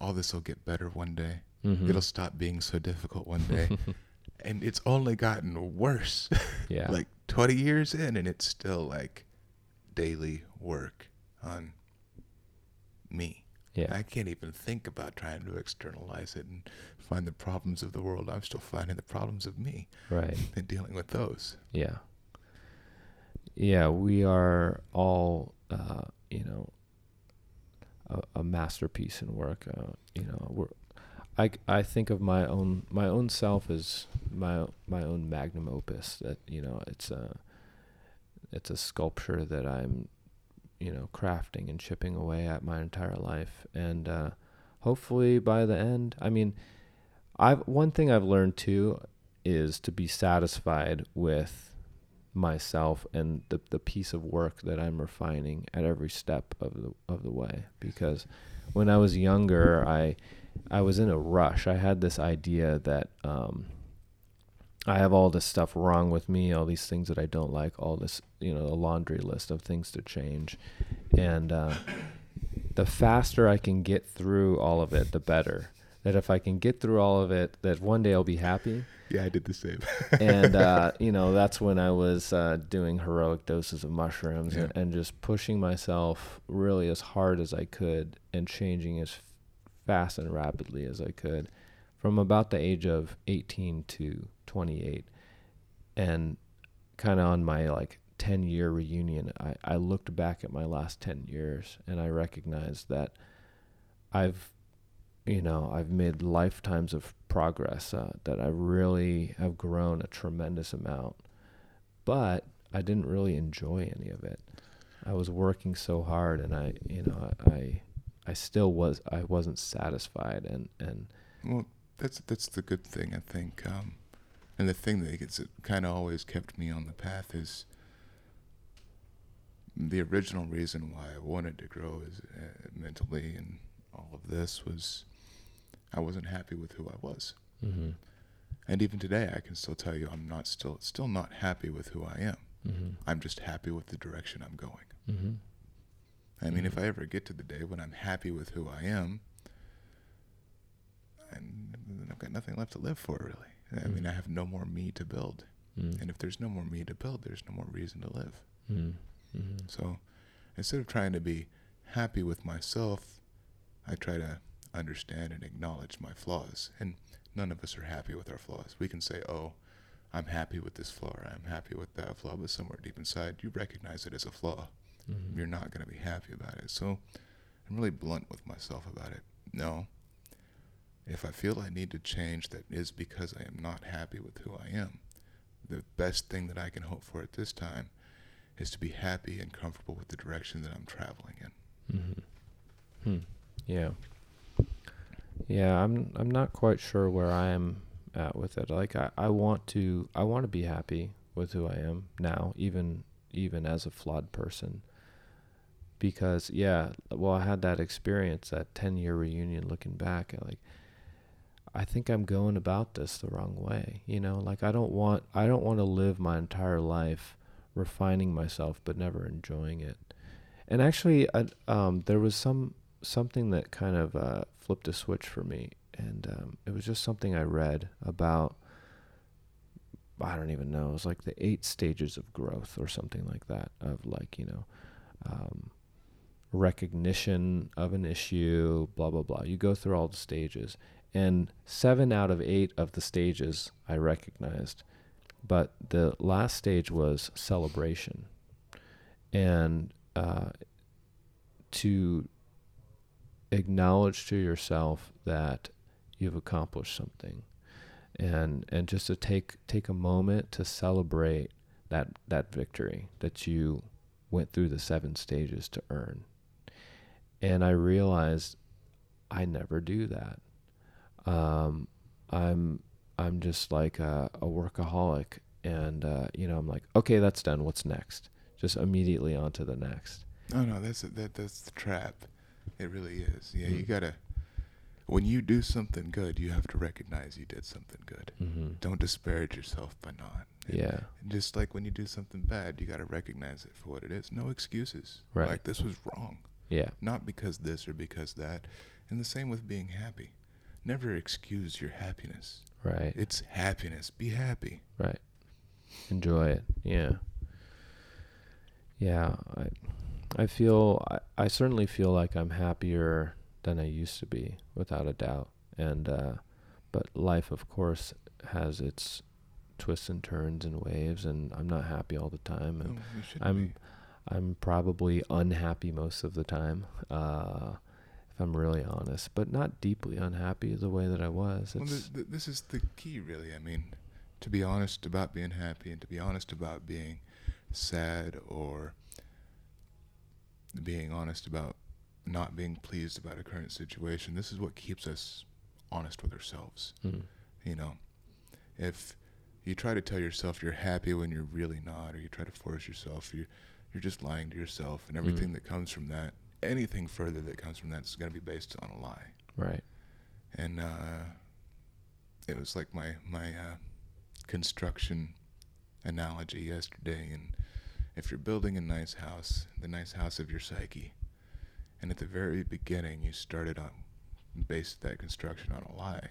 all this will get better one day. Mm-hmm. It'll stop being so difficult one day. And it's only gotten worse. Yeah. Like 20 years in, and it's still like daily work on me. Yeah. I can't even think about trying to externalize it and find the problems of the world. I'm still finding the problems of me. Right. And dealing with those. Yeah. Yeah, we are all, you know, a masterpiece in work. You know, I think of my own self as my own magnum opus. That, you know, it's a sculpture that I'm, you know, crafting and chipping away at my entire life. And hopefully by the end, I mean, one thing I've learned too is to be satisfied with myself and the piece of work that I'm refining at every step of the way. Because when I was younger, I was in a rush. I had this idea that I have all this stuff wrong with me, all these things that I don't like, all this, you know, a laundry list of things to change. And the faster I can get through all of it, the better. That if I can get through all of it, that one day I'll be happy. Yeah, I did the same. And, you know, that's when I was doing heroic doses of mushrooms. Yeah. and just pushing myself really as hard as I could and changing as fast and rapidly as I could from about the age of 18 to 28. And kind of on my like 10-year reunion, I looked back at my last 10 years and I recognized that I've made lifetimes of progress, that I really have grown a tremendous amount, but I didn't really enjoy any of it. I was working so hard, and I wasn't satisfied. And well, that's the good thing, I think. And the thing that it's kind of always kept me on the path is the original reason why I wanted to grow is mentally and all of this was I wasn't happy with who I was. Mm-hmm. And even today, I can still tell you I'm not still not happy with who I am. Mm-hmm. I'm just happy with the direction I'm going. Mm-hmm. I mean, if I ever get to the day when I'm happy with who I am, and I've got nothing left to live for, really. I mean, I have no more me to build. Mm. And if there's no more me to build, there's no more reason to live. Mm. Mm-hmm. So instead of trying to be happy with myself, I try to understand and acknowledge my flaws. And none of us are happy with our flaws. We can say, oh, I'm happy with this flaw, or I'm happy with that flaw, but somewhere deep inside, you recognize it as a flaw. Mm-hmm. You're not going to be happy about it. So I'm really blunt with myself about it. No, if I feel I need to change, that is because I am not happy with who I am. The best thing that I can hope for at this time is to be happy and comfortable with the direction that I'm traveling in. Mm-hmm. Yeah. I'm not quite sure where I am at with it. Like I want to be happy with who I am now, even as a flawed person. Because, yeah, well, I had that experience, that 10-year reunion looking back. I think I'm going about this the wrong way. You know, like I don't want to live my entire life refining myself but never enjoying it. And actually, there was something that kind of flipped a switch for me. And it was just something I read about, I don't even know, it was like the 8 stages of growth or something like that, of like, you know, recognition of an issue, blah, blah, blah. You go through all the stages. And 7 out of 8 of the stages I recognized. But the last stage was celebration. And to acknowledge to yourself that you've accomplished something. And just to take a moment to celebrate that victory that you went through the 7 stages to earn. And I realized I never do that. I'm just like a workaholic, and I'm like, okay, that's done. What's next? Just immediately on to the next. Oh no, that's the trap. It really is. Yeah, mm-hmm. You gotta. When you do something good, you have to recognize you did something good. Mm-hmm. Don't disparage yourself by not. Yeah. And just like when you do something bad, you gotta recognize it for what it is. No excuses. Right. Like, this was wrong. Yeah. Not because this or because that. And the same with being happy. Never excuse your happiness. Right. It's happiness. Be happy. Right. Enjoy it. Yeah. Yeah. I certainly feel like I'm happier than I used to be, without a doubt. And but life, of course, has its twists and turns and waves, and I'm not happy all the time, and I'm probably unhappy most of the time, if I'm really honest, but not deeply unhappy the way that I was. This is the key, really. I mean, to be honest about being happy and to be honest about being sad, or being honest about not being pleased about a current situation. This is what keeps us honest with ourselves. Mm. You know, if you try to tell yourself you're happy when you're really not, or you try to force yourself, you're just lying to yourself, and everything that comes from that, anything further that comes from that, is going to be based on a lie. Right. And it was like my construction analogy yesterday. And if you're building a nice house, the nice house of your psyche, and at the very beginning you based that construction on a lie,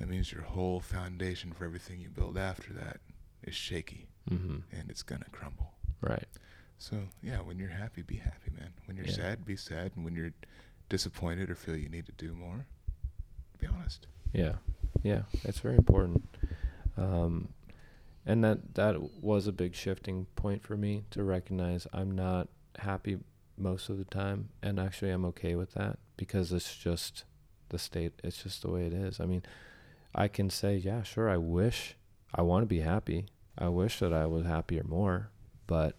that means your whole foundation for everything you build after that is shaky, and it's gonna crumble. Right. So yeah, when you're happy, be happy, man. When you're sad, be sad. And when you're disappointed or feel you need to do more, be honest. Yeah, that's very important. And that was a big shifting point for me, to recognize I'm not happy most of the time, and actually I'm okay with that, because it's just the state, it's just the way it is. I mean, I can say, yeah, sure, I wish, I want to be happy, I wish that I was happier more, but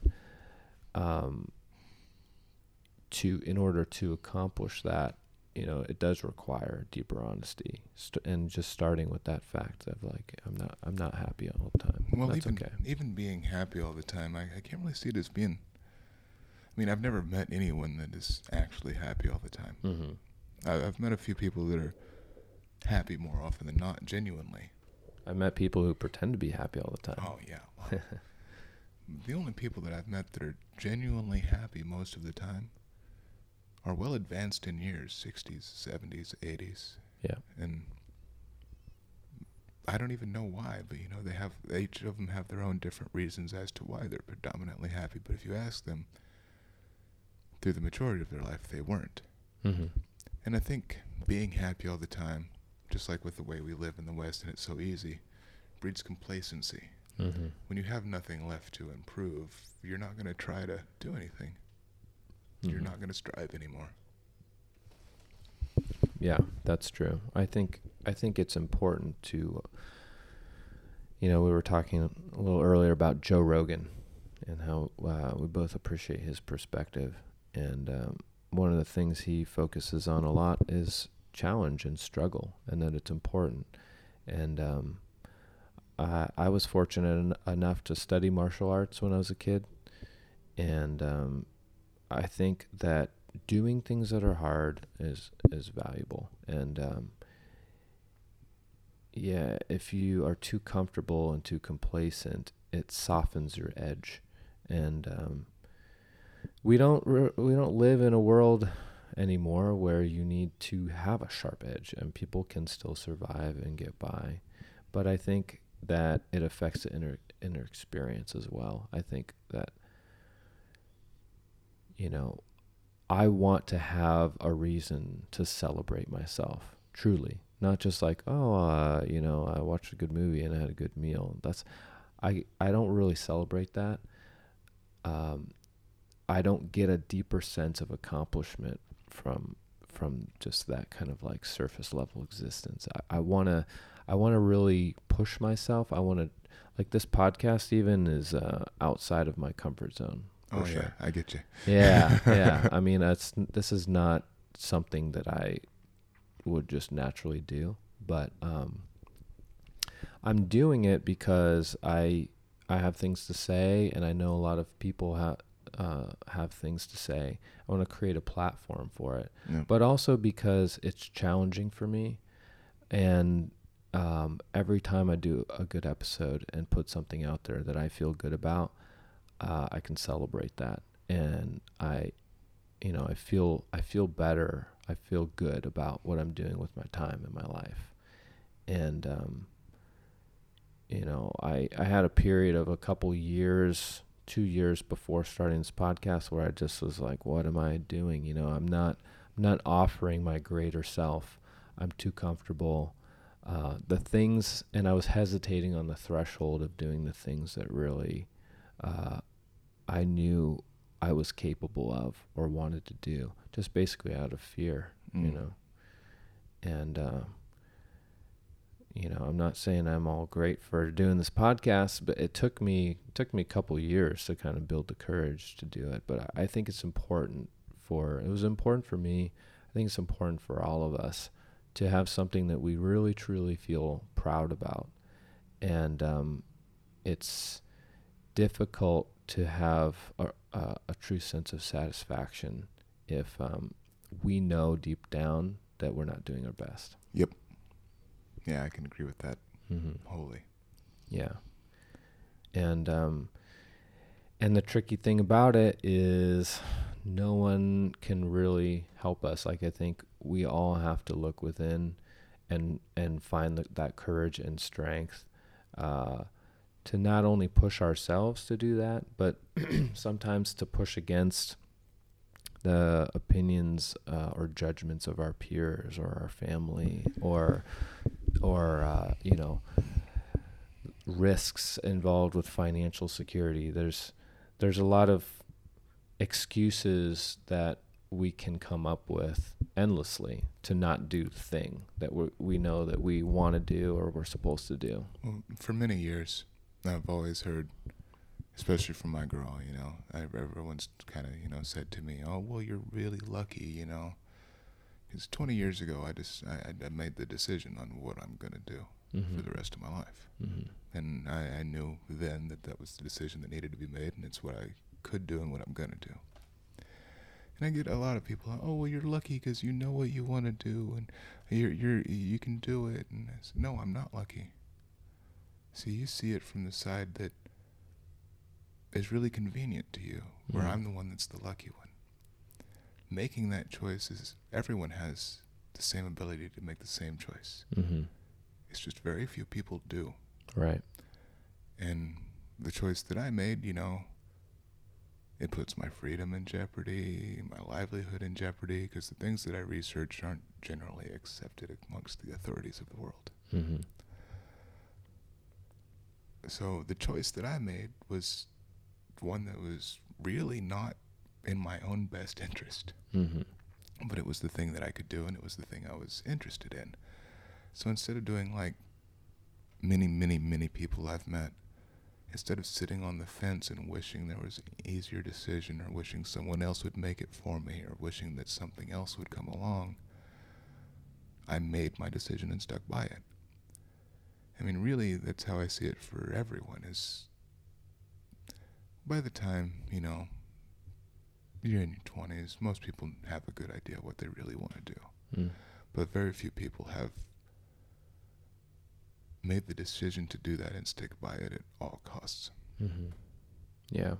in order to accomplish that, you know, it does require deeper honesty, and just starting with that fact of like, I'm not happy all the time. Well, that's even being happy all the time, I can't really see it as being. I mean, I've never met anyone that is actually happy all the time. Mm-hmm. I've met a few people that are happy more often than not, genuinely. I met people who pretend to be happy all the time. Oh yeah. Well, the only people that I've met that are genuinely happy most of the time are well advanced in years, 60s, 70s, 80s. Yeah. And I don't even know why, but you know, each of them have their own different reasons as to why they're predominantly happy. But if you ask them, through the majority of their life, they weren't. Mm-hmm. And I think being happy all the time, just like with the way we live in the West, and it's so easy, breeds complacency. Mm-hmm. When you have nothing left to improve, you're not going to try to do anything. You're not going to strive anymore. Yeah, that's true. I think it's important to, you know, we were talking a little earlier about Joe Rogan and how we both appreciate his perspective. And one of the things he focuses on a lot is challenge and struggle, and that it's important. And I was fortunate enough to study martial arts when I was a kid. And I think that doing things that are hard is valuable. And if you are too comfortable and too complacent, it softens your edge. And we don't live in a world anymore where you need to have a sharp edge, and people can still survive and get by. But I think that it affects the inner experience as well. I think that, you know, I want to have a reason to celebrate myself, truly. Not just like, I watched a good movie and I had a good meal. I don't really celebrate that. I don't get a deeper sense of accomplishment from just that kind of like surface level existence. I wanna really push myself. I wanna, like, this podcast even is outside of my comfort zone. Oh, sure. Yeah, I get you. Yeah, yeah. I mean, this is not something that I would just naturally do, but I'm doing it because I have things to say, and I know a lot of people have things to say. I want to create a platform for it, yeah. But also because it's challenging for me, and every time I do a good episode and put something out there that I feel good about, I can celebrate that, and I feel better. I feel good about what I'm doing with my time in my life. And, I had a period of a couple years, 2 years before starting this podcast, where I just was like, what am I doing? I'm not offering my greater self. I'm too comfortable. And I was hesitating on the threshold of doing the things that really, I knew I was capable of or wanted to do, just basically out of fear, And, I'm not saying I'm all great for doing this podcast, but it took me a couple of years to kind of build the courage to do it. But I think it's important it was important for me. I think it's important for all of us to have something that we really, truly feel proud about. And, it's difficult to have a true sense of satisfaction if we know deep down that we're not doing our best. Yep. Yeah, I can agree with that. Mm-hmm. Wholly. Yeah. And the tricky thing about it is no one can really help us. Like, I think we all have to look within and find that courage and strength to not only push ourselves to do that, but sometimes to push against the opinions or judgments of our peers or our family or risks involved with financial security. There's a lot of excuses that we can come up with endlessly to not do the thing that we know that we want to do or we're supposed to do. Well, for many years, I've always heard, especially from my girl, everyone's kind of, said to me, oh, well, you're really lucky, because 20 years ago, I made the decision on what I'm going to do mm-hmm. for the rest of my life. Mm-hmm. And I knew then that was the decision that needed to be made, and it's what I could do and what I'm going to do. And I get a lot of people, oh, well, you're lucky because you know what you want to do, and you can do it. And I said, no, I'm not lucky. See, you see it from the side that is really convenient to you, where I'm the one that's the lucky one. Making that choice is, everyone has the same ability to make the same choice. Mm-hmm. It's just very few people do. Right. And the choice that I made, it puts my freedom in jeopardy, my livelihood in jeopardy, because the things that I researched aren't generally accepted amongst the authorities of the world. Mm-hmm. So the choice that I made was one that was really not in my own best interest. Mm-hmm. But it was the thing that I could do, and it was the thing I was interested in. So instead of doing like many, many, many people I've met, instead of sitting on the fence and wishing there was an easier decision or wishing someone else would make it for me or wishing that something else would come along, I made my decision and stuck by it. I mean, really, that's how I see it for everyone, is by the time, you're in your 20s, most people have a good idea what they really want to do. Mm. But very few people have made the decision to do that and stick by it at all costs. Mm-hmm. Yeah.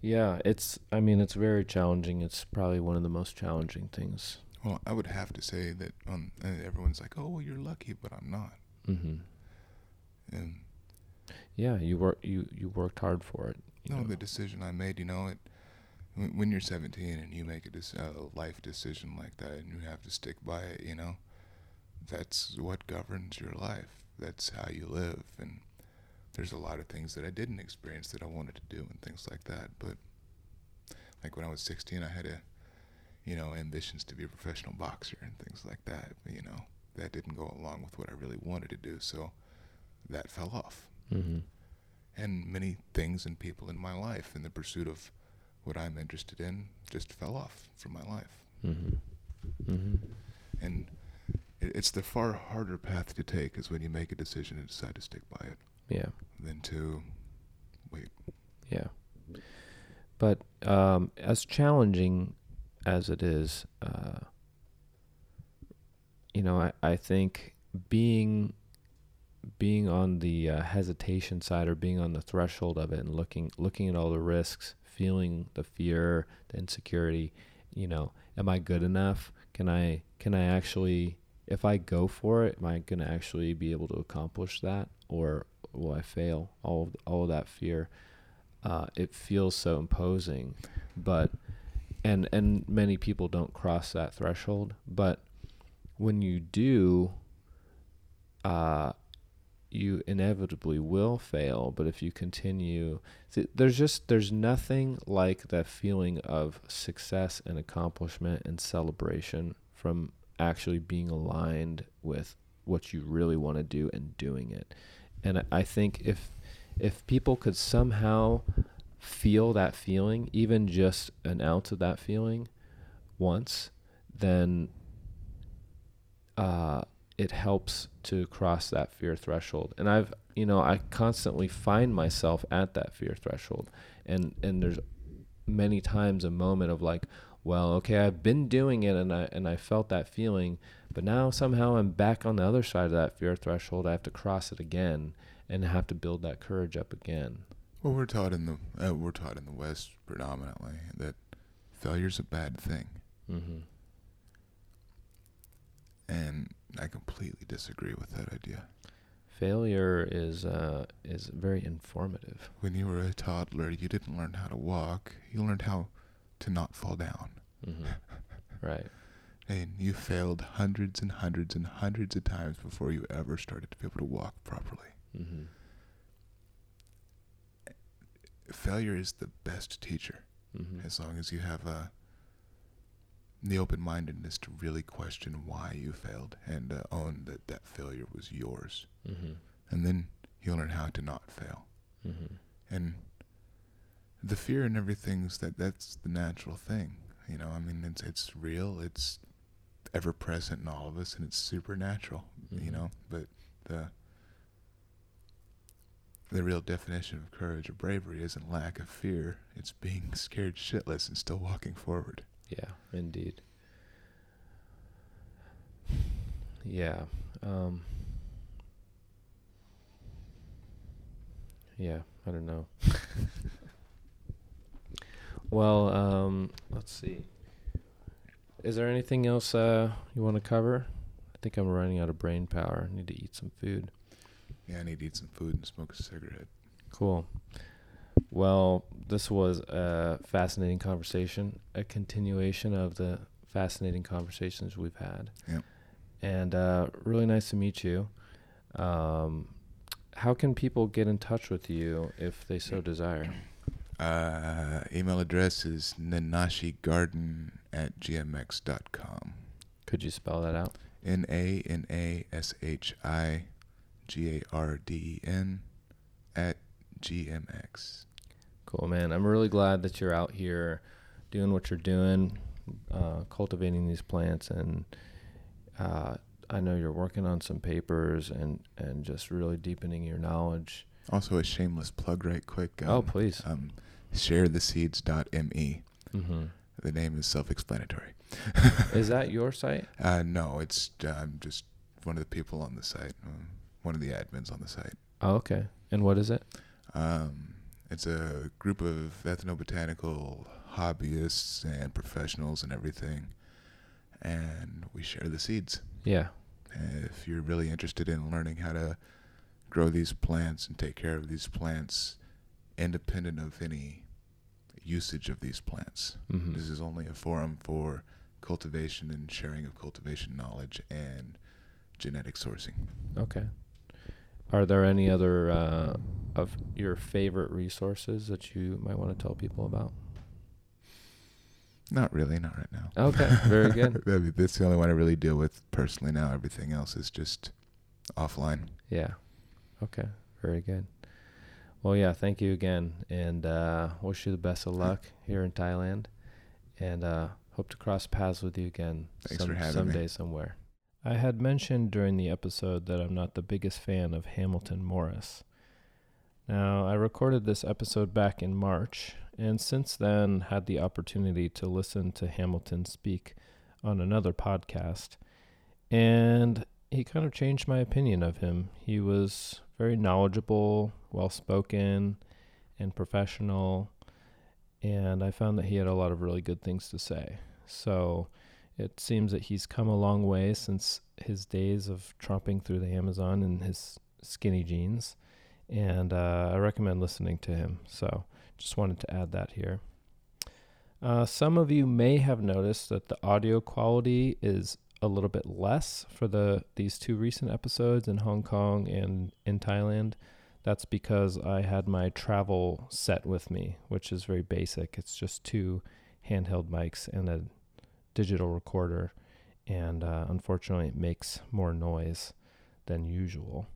Yeah, it's very challenging. It's probably one of the most challenging things. Well, I would have to say that everyone's like, oh, well, you're lucky, but I'm not. Mm-hmm. And yeah, you worked hard for it. No, the decision I made, when you're 17 and you make a life decision like that and you have to stick by it, that's what governs your life. That's how you live. And there's a lot of things that I didn't experience that I wanted to do and things like that. But like when I was 16, I had ambitions to be a professional boxer and things like that. But, that didn't go along with what I really wanted to do, so that fell off. Mm-hmm. and many things and people in my life in the pursuit of what I'm interested in just fell off from my life. Mm-hmm. Mm-hmm. And it's the far harder path to take is when you make a decision and decide to stick by it. Yeah. Than to wait. Yeah. But as challenging as it is, I think being on the hesitation side or being on the threshold of it and looking at all the risks, feeling the fear, the insecurity, am I good enough? Can I actually, if I go for it, am I going to actually be able to accomplish that, or will I fail? All of that fear, it feels so imposing, but, and many people don't cross that threshold, but when you do, you inevitably will fail. But if you continue, there's nothing like that feeling of success and accomplishment and celebration from actually being aligned with what you really want to do and doing it. And I think if people could somehow feel that feeling, even just an ounce of that feeling once, then it helps to cross that fear threshold. And I've, I constantly find myself at that fear threshold. And there's many times a moment of like, well, okay, I've been doing it and I felt that feeling, but now somehow I'm back on the other side of that fear threshold. I have to cross it again and have to build that courage up again. Well, we're taught in the West predominantly that failure's a bad thing. Mm-hmm. And I completely disagree with that idea. Failure is very informative. When you were a toddler, you didn't learn how to walk. You learned how to not fall down. Mm-hmm. Right. And you failed hundreds and hundreds and hundreds of times before you ever started to be able to walk properly. Mm-hmm. Failure is the best teacher, mm-hmm. as long as you have the open-mindedness to really question why you failed and own that failure was yours. Mm-hmm. And then you'll learn how to not fail. Mm-hmm. And the fear and everything's that's the natural thing. It's real, it's ever present in all of us, and it's supernatural, mm-hmm. But the real definition of courage or bravery isn't lack of fear. It's being scared shitless and still walking forward. Yeah, indeed. Yeah. Yeah, I don't know. Well, let's see. Is there anything else you want to cover? I think I'm running out of brain power. I need to eat some food. Yeah, I need to eat some food and smoke a cigarette. Cool. Well, this was a fascinating conversation, a continuation of the fascinating conversations we've had. Yeah. And really nice to meet you. How can people get in touch with you if they so desire? Email address is nanashigarden@gmx.com. Could you spell that out? nanashigarden@gmx. Cool, man. I'm really glad that you're out here doing what you're doing, cultivating these plants, and I know you're working on some papers and just really deepening your knowledge. Also, a shameless plug right quick. Oh, please. ShareTheSeeds.me. Mm-hmm. The name is self-explanatory. Is that your site? No, it's I'm just one of the people on the site, one of the admins on the site. Oh, okay. And what is it? It's a group of ethnobotanical hobbyists and professionals and everything, and we share the seeds. Yeah. If you're really interested in learning how to grow these plants and take care of these plants independent of any usage of these plants. Mm-hmm. This is only a forum for cultivation and sharing of cultivation knowledge and genetic sourcing. Okay. Are there any other of your favorite resources that you might want to tell people about? Not really, not right now. Okay, very good. That's the only one I really deal with personally now. Everything else is just offline. Yeah. Okay, very good. Well, yeah, thank you again, and wish you the best of luck here in Thailand, and hope to cross paths with you again. Thanks for having me. Someday, somewhere. I had mentioned during the episode that I'm not the biggest fan of Hamilton Morris. Now, I recorded this episode back in March, and since then had the opportunity to listen to Hamilton speak on another podcast, and he kind of changed my opinion of him. He was very knowledgeable, well-spoken, and professional, and I found that he had a lot of really good things to say. So it seems that he's come a long way since his days of tromping through the Amazon in his skinny jeans, and I recommend listening to him. So just wanted to add that here. Some of you may have noticed that the audio quality is a little bit less for these two recent episodes in Hong Kong and in Thailand. That's because I had my travel set with me, which is very basic. It's just two handheld mics and a digital recorder, and unfortunately it makes more noise than usual.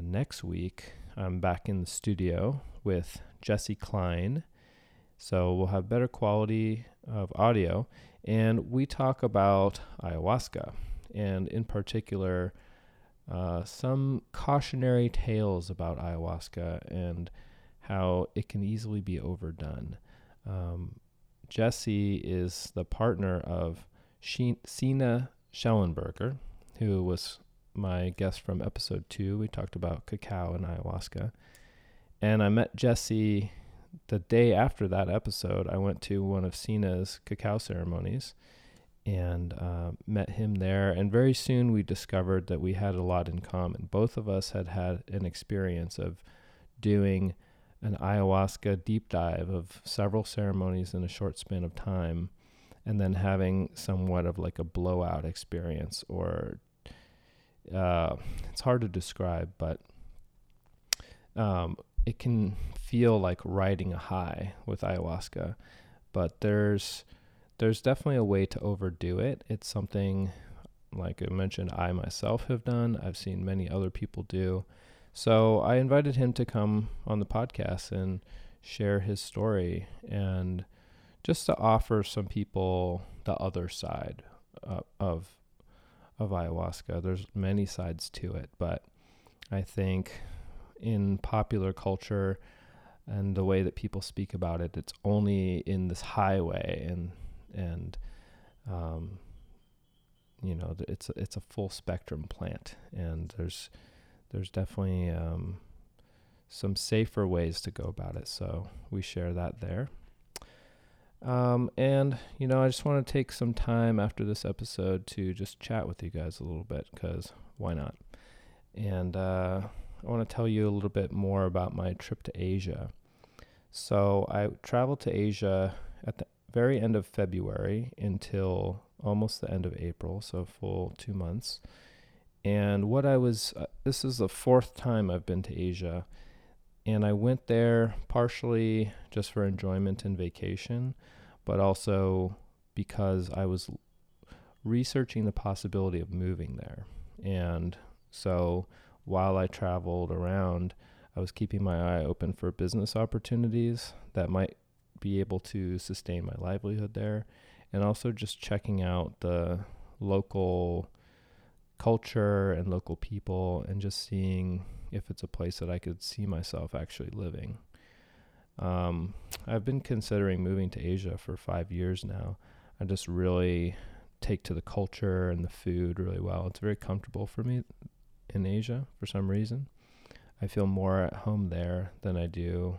Next week, I'm back in the studio with Jesse Klein, so we'll have better quality of audio, and we talk about ayahuasca, and in particular, some cautionary tales about ayahuasca and how it can easily be overdone. Jesse is the partner of Sina Schellenberger, who was my guest from episode 2. We talked about cacao and ayahuasca. And I met Jesse the day after that episode. I went to one of Sina's cacao ceremonies and met him there. And very soon we discovered that we had a lot in common. Both of us had an experience of doing an ayahuasca deep dive of several ceremonies in a short span of time, and then having somewhat of like a blowout experience, or it's hard to describe, but it can feel like riding a high with ayahuasca, but there's definitely a way to overdo it. It's something, like I mentioned, I myself have done. I've seen many other people do. So I invited him to come on the podcast and share his story, and just to offer some people the other side of ayahuasca. There's many sides to it, but I think in popular culture and the way that people speak about it, it's only in this highway, and you know, it's a full spectrum plant, and there's definitely some safer ways to go about it. So we share that there. And you know, I just want to take some time after this episode to just chat with you guys a little bit, because why not? And I want to tell you a little bit more about my trip to Asia. So I traveled to Asia at the very end of February until almost the end of April, so a full 2 months. And this is the fourth time I've been to Asia, and I went there partially just for enjoyment and vacation, but also because I was researching the possibility of moving there. And so while I traveled around, I was keeping my eye open for business opportunities that might be able to sustain my livelihood there, and also just checking out the local culture and local people, and just seeing if it's a place that I could see myself actually living. I've been considering moving to Asia for 5 years now. I just really take to the culture and the food really well. It's very comfortable for me in Asia for some reason. I feel more at home there than I do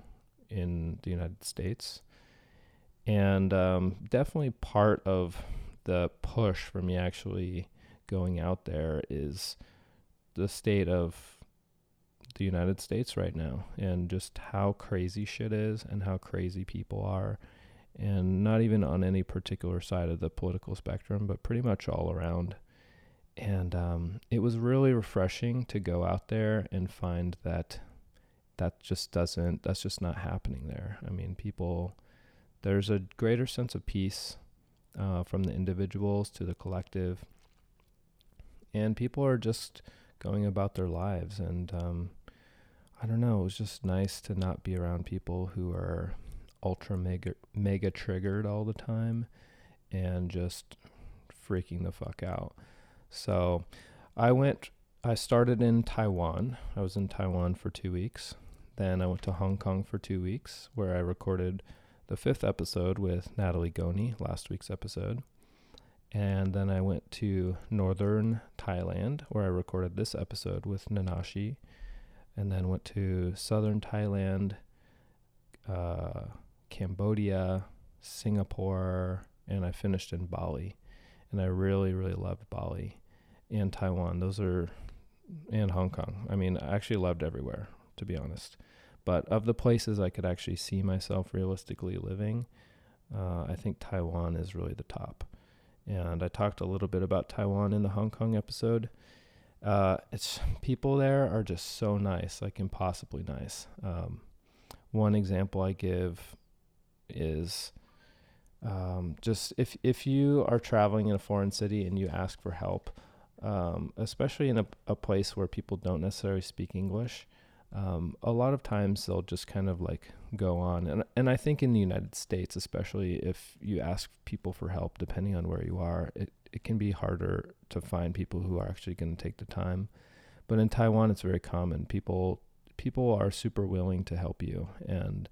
in the United States. And definitely part of the push for me actually going out there is the state of the United States right now, and just how crazy shit is and how crazy people are, and not even on any particular side of the political spectrum, but pretty much all around. And it was really refreshing to go out there and find that's just not happening there. I mean, there's a greater sense of peace from the individuals to the collective, and people are just going about their lives. And I don't know, it was just nice to not be around people who are ultra mega triggered all the time and just freaking the fuck out. So I started in Taiwan. I was in Taiwan for 2 weeks. Then I went to Hong Kong for 2 weeks, where I recorded the 5th episode with Natalie Goney, last week's episode. And then I went to northern Thailand, where I recorded this episode with Nanashi. And then went to southern Thailand, Cambodia, Singapore, and I finished in Bali. And I really, really loved Bali and Taiwan. And Hong Kong. I mean, I actually loved everywhere, to be honest. But of the places I could actually see myself realistically living, I think Taiwan is really the top. And I talked a little bit about Taiwan in the Hong Kong episode. It's people there are just so nice, like impossibly nice. One example I give is just if you are traveling in a foreign city and you ask for help, especially in a place where people don't necessarily speak English, a lot of times they'll just kind of like go on. And I think in the United States, especially if you ask people for help, depending on where you are, it can be harder to find people who are actually going to take the time. But in Taiwan, it's very common. People are super willing to help you. And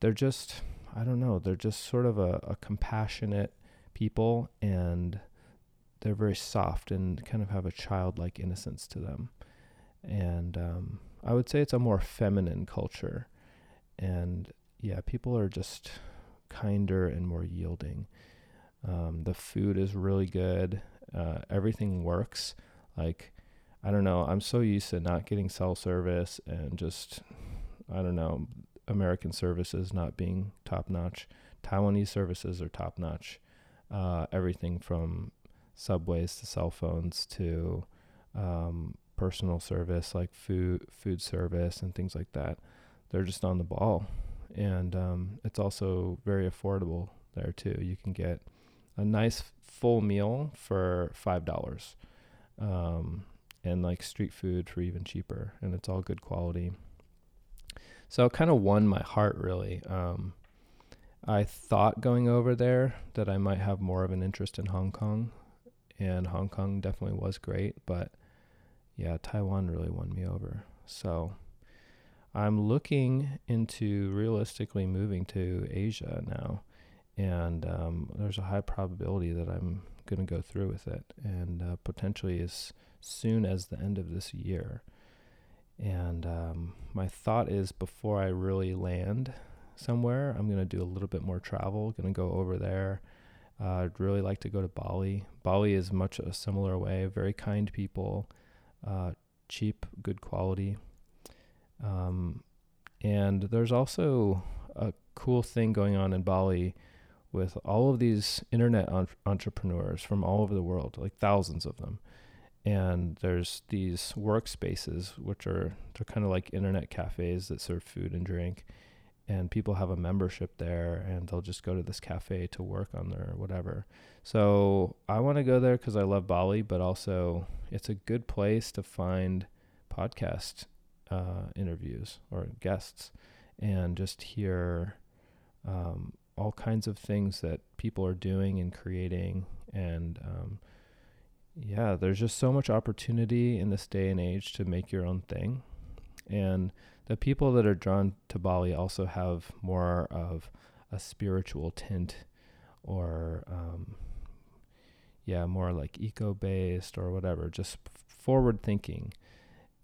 they're just, I don't know, they're just sort of a compassionate people, and they're very soft and kind of have a childlike innocence to them. And I would say it's a more feminine culture. And yeah, people are just kinder and more yielding. The food is really good. Everything works. Like, I don't know, I'm so used to not getting cell service and just, I don't know, American services not being top notch. Taiwanese services are top notch. Everything from subways to cell phones to personal service, like food service and things like that. They're just on the ball. And it's also very affordable there too. You can get a nice full meal for $5, and like street food for even cheaper, and it's all good quality. So it kind of won my heart, really. I thought going over there that I might have more of an interest in Hong Kong, and Hong Kong definitely was great, but yeah, Taiwan really won me over. So I'm looking into realistically moving to Asia now. And there's a high probability that I'm going to go through with it, and potentially as soon as the end of this year. And my thought is, before I really land somewhere, I'm going to do a little bit more travel, going to go over there. I'd really like to go to Bali. Bali is much a similar way, very kind people, cheap, good quality. And there's also a cool thing going on in Bali with all of these internet entrepreneurs from all over the world, like thousands of them. And there's these workspaces, which are kind of like internet cafes that serve food and drink. And people have a membership there, and they'll just go to this cafe to work on their whatever. So I want to go there because I love Bali, but also it's a good place to find podcast interviews or guests and just hear all kinds of things that people are doing and creating. And yeah, there's just so much opportunity in this day and age to make your own thing. And the people that are drawn to Bali also have more of a spiritual tint, or yeah, more like eco-based or whatever, just forward thinking.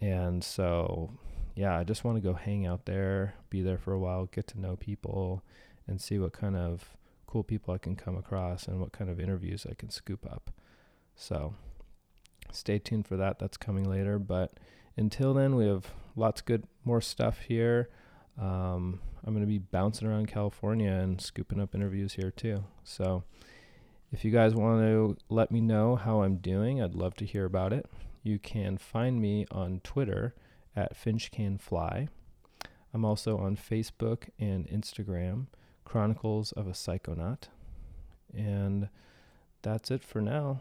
And so yeah, I just want to go hang out there, be there for a while, get to know people, and see what kind of cool people I can come across and what kind of interviews I can scoop up. So stay tuned for that. That's coming later. But until then, we have lots of good more stuff here. I'm going to be bouncing around California and scooping up interviews here too. So if you guys want to let me know how I'm doing, I'd love to hear about it. You can find me on Twitter at FinchCanFly. I'm also on Facebook and Instagram, Chronicles of a Psychonaut. And that's it for now.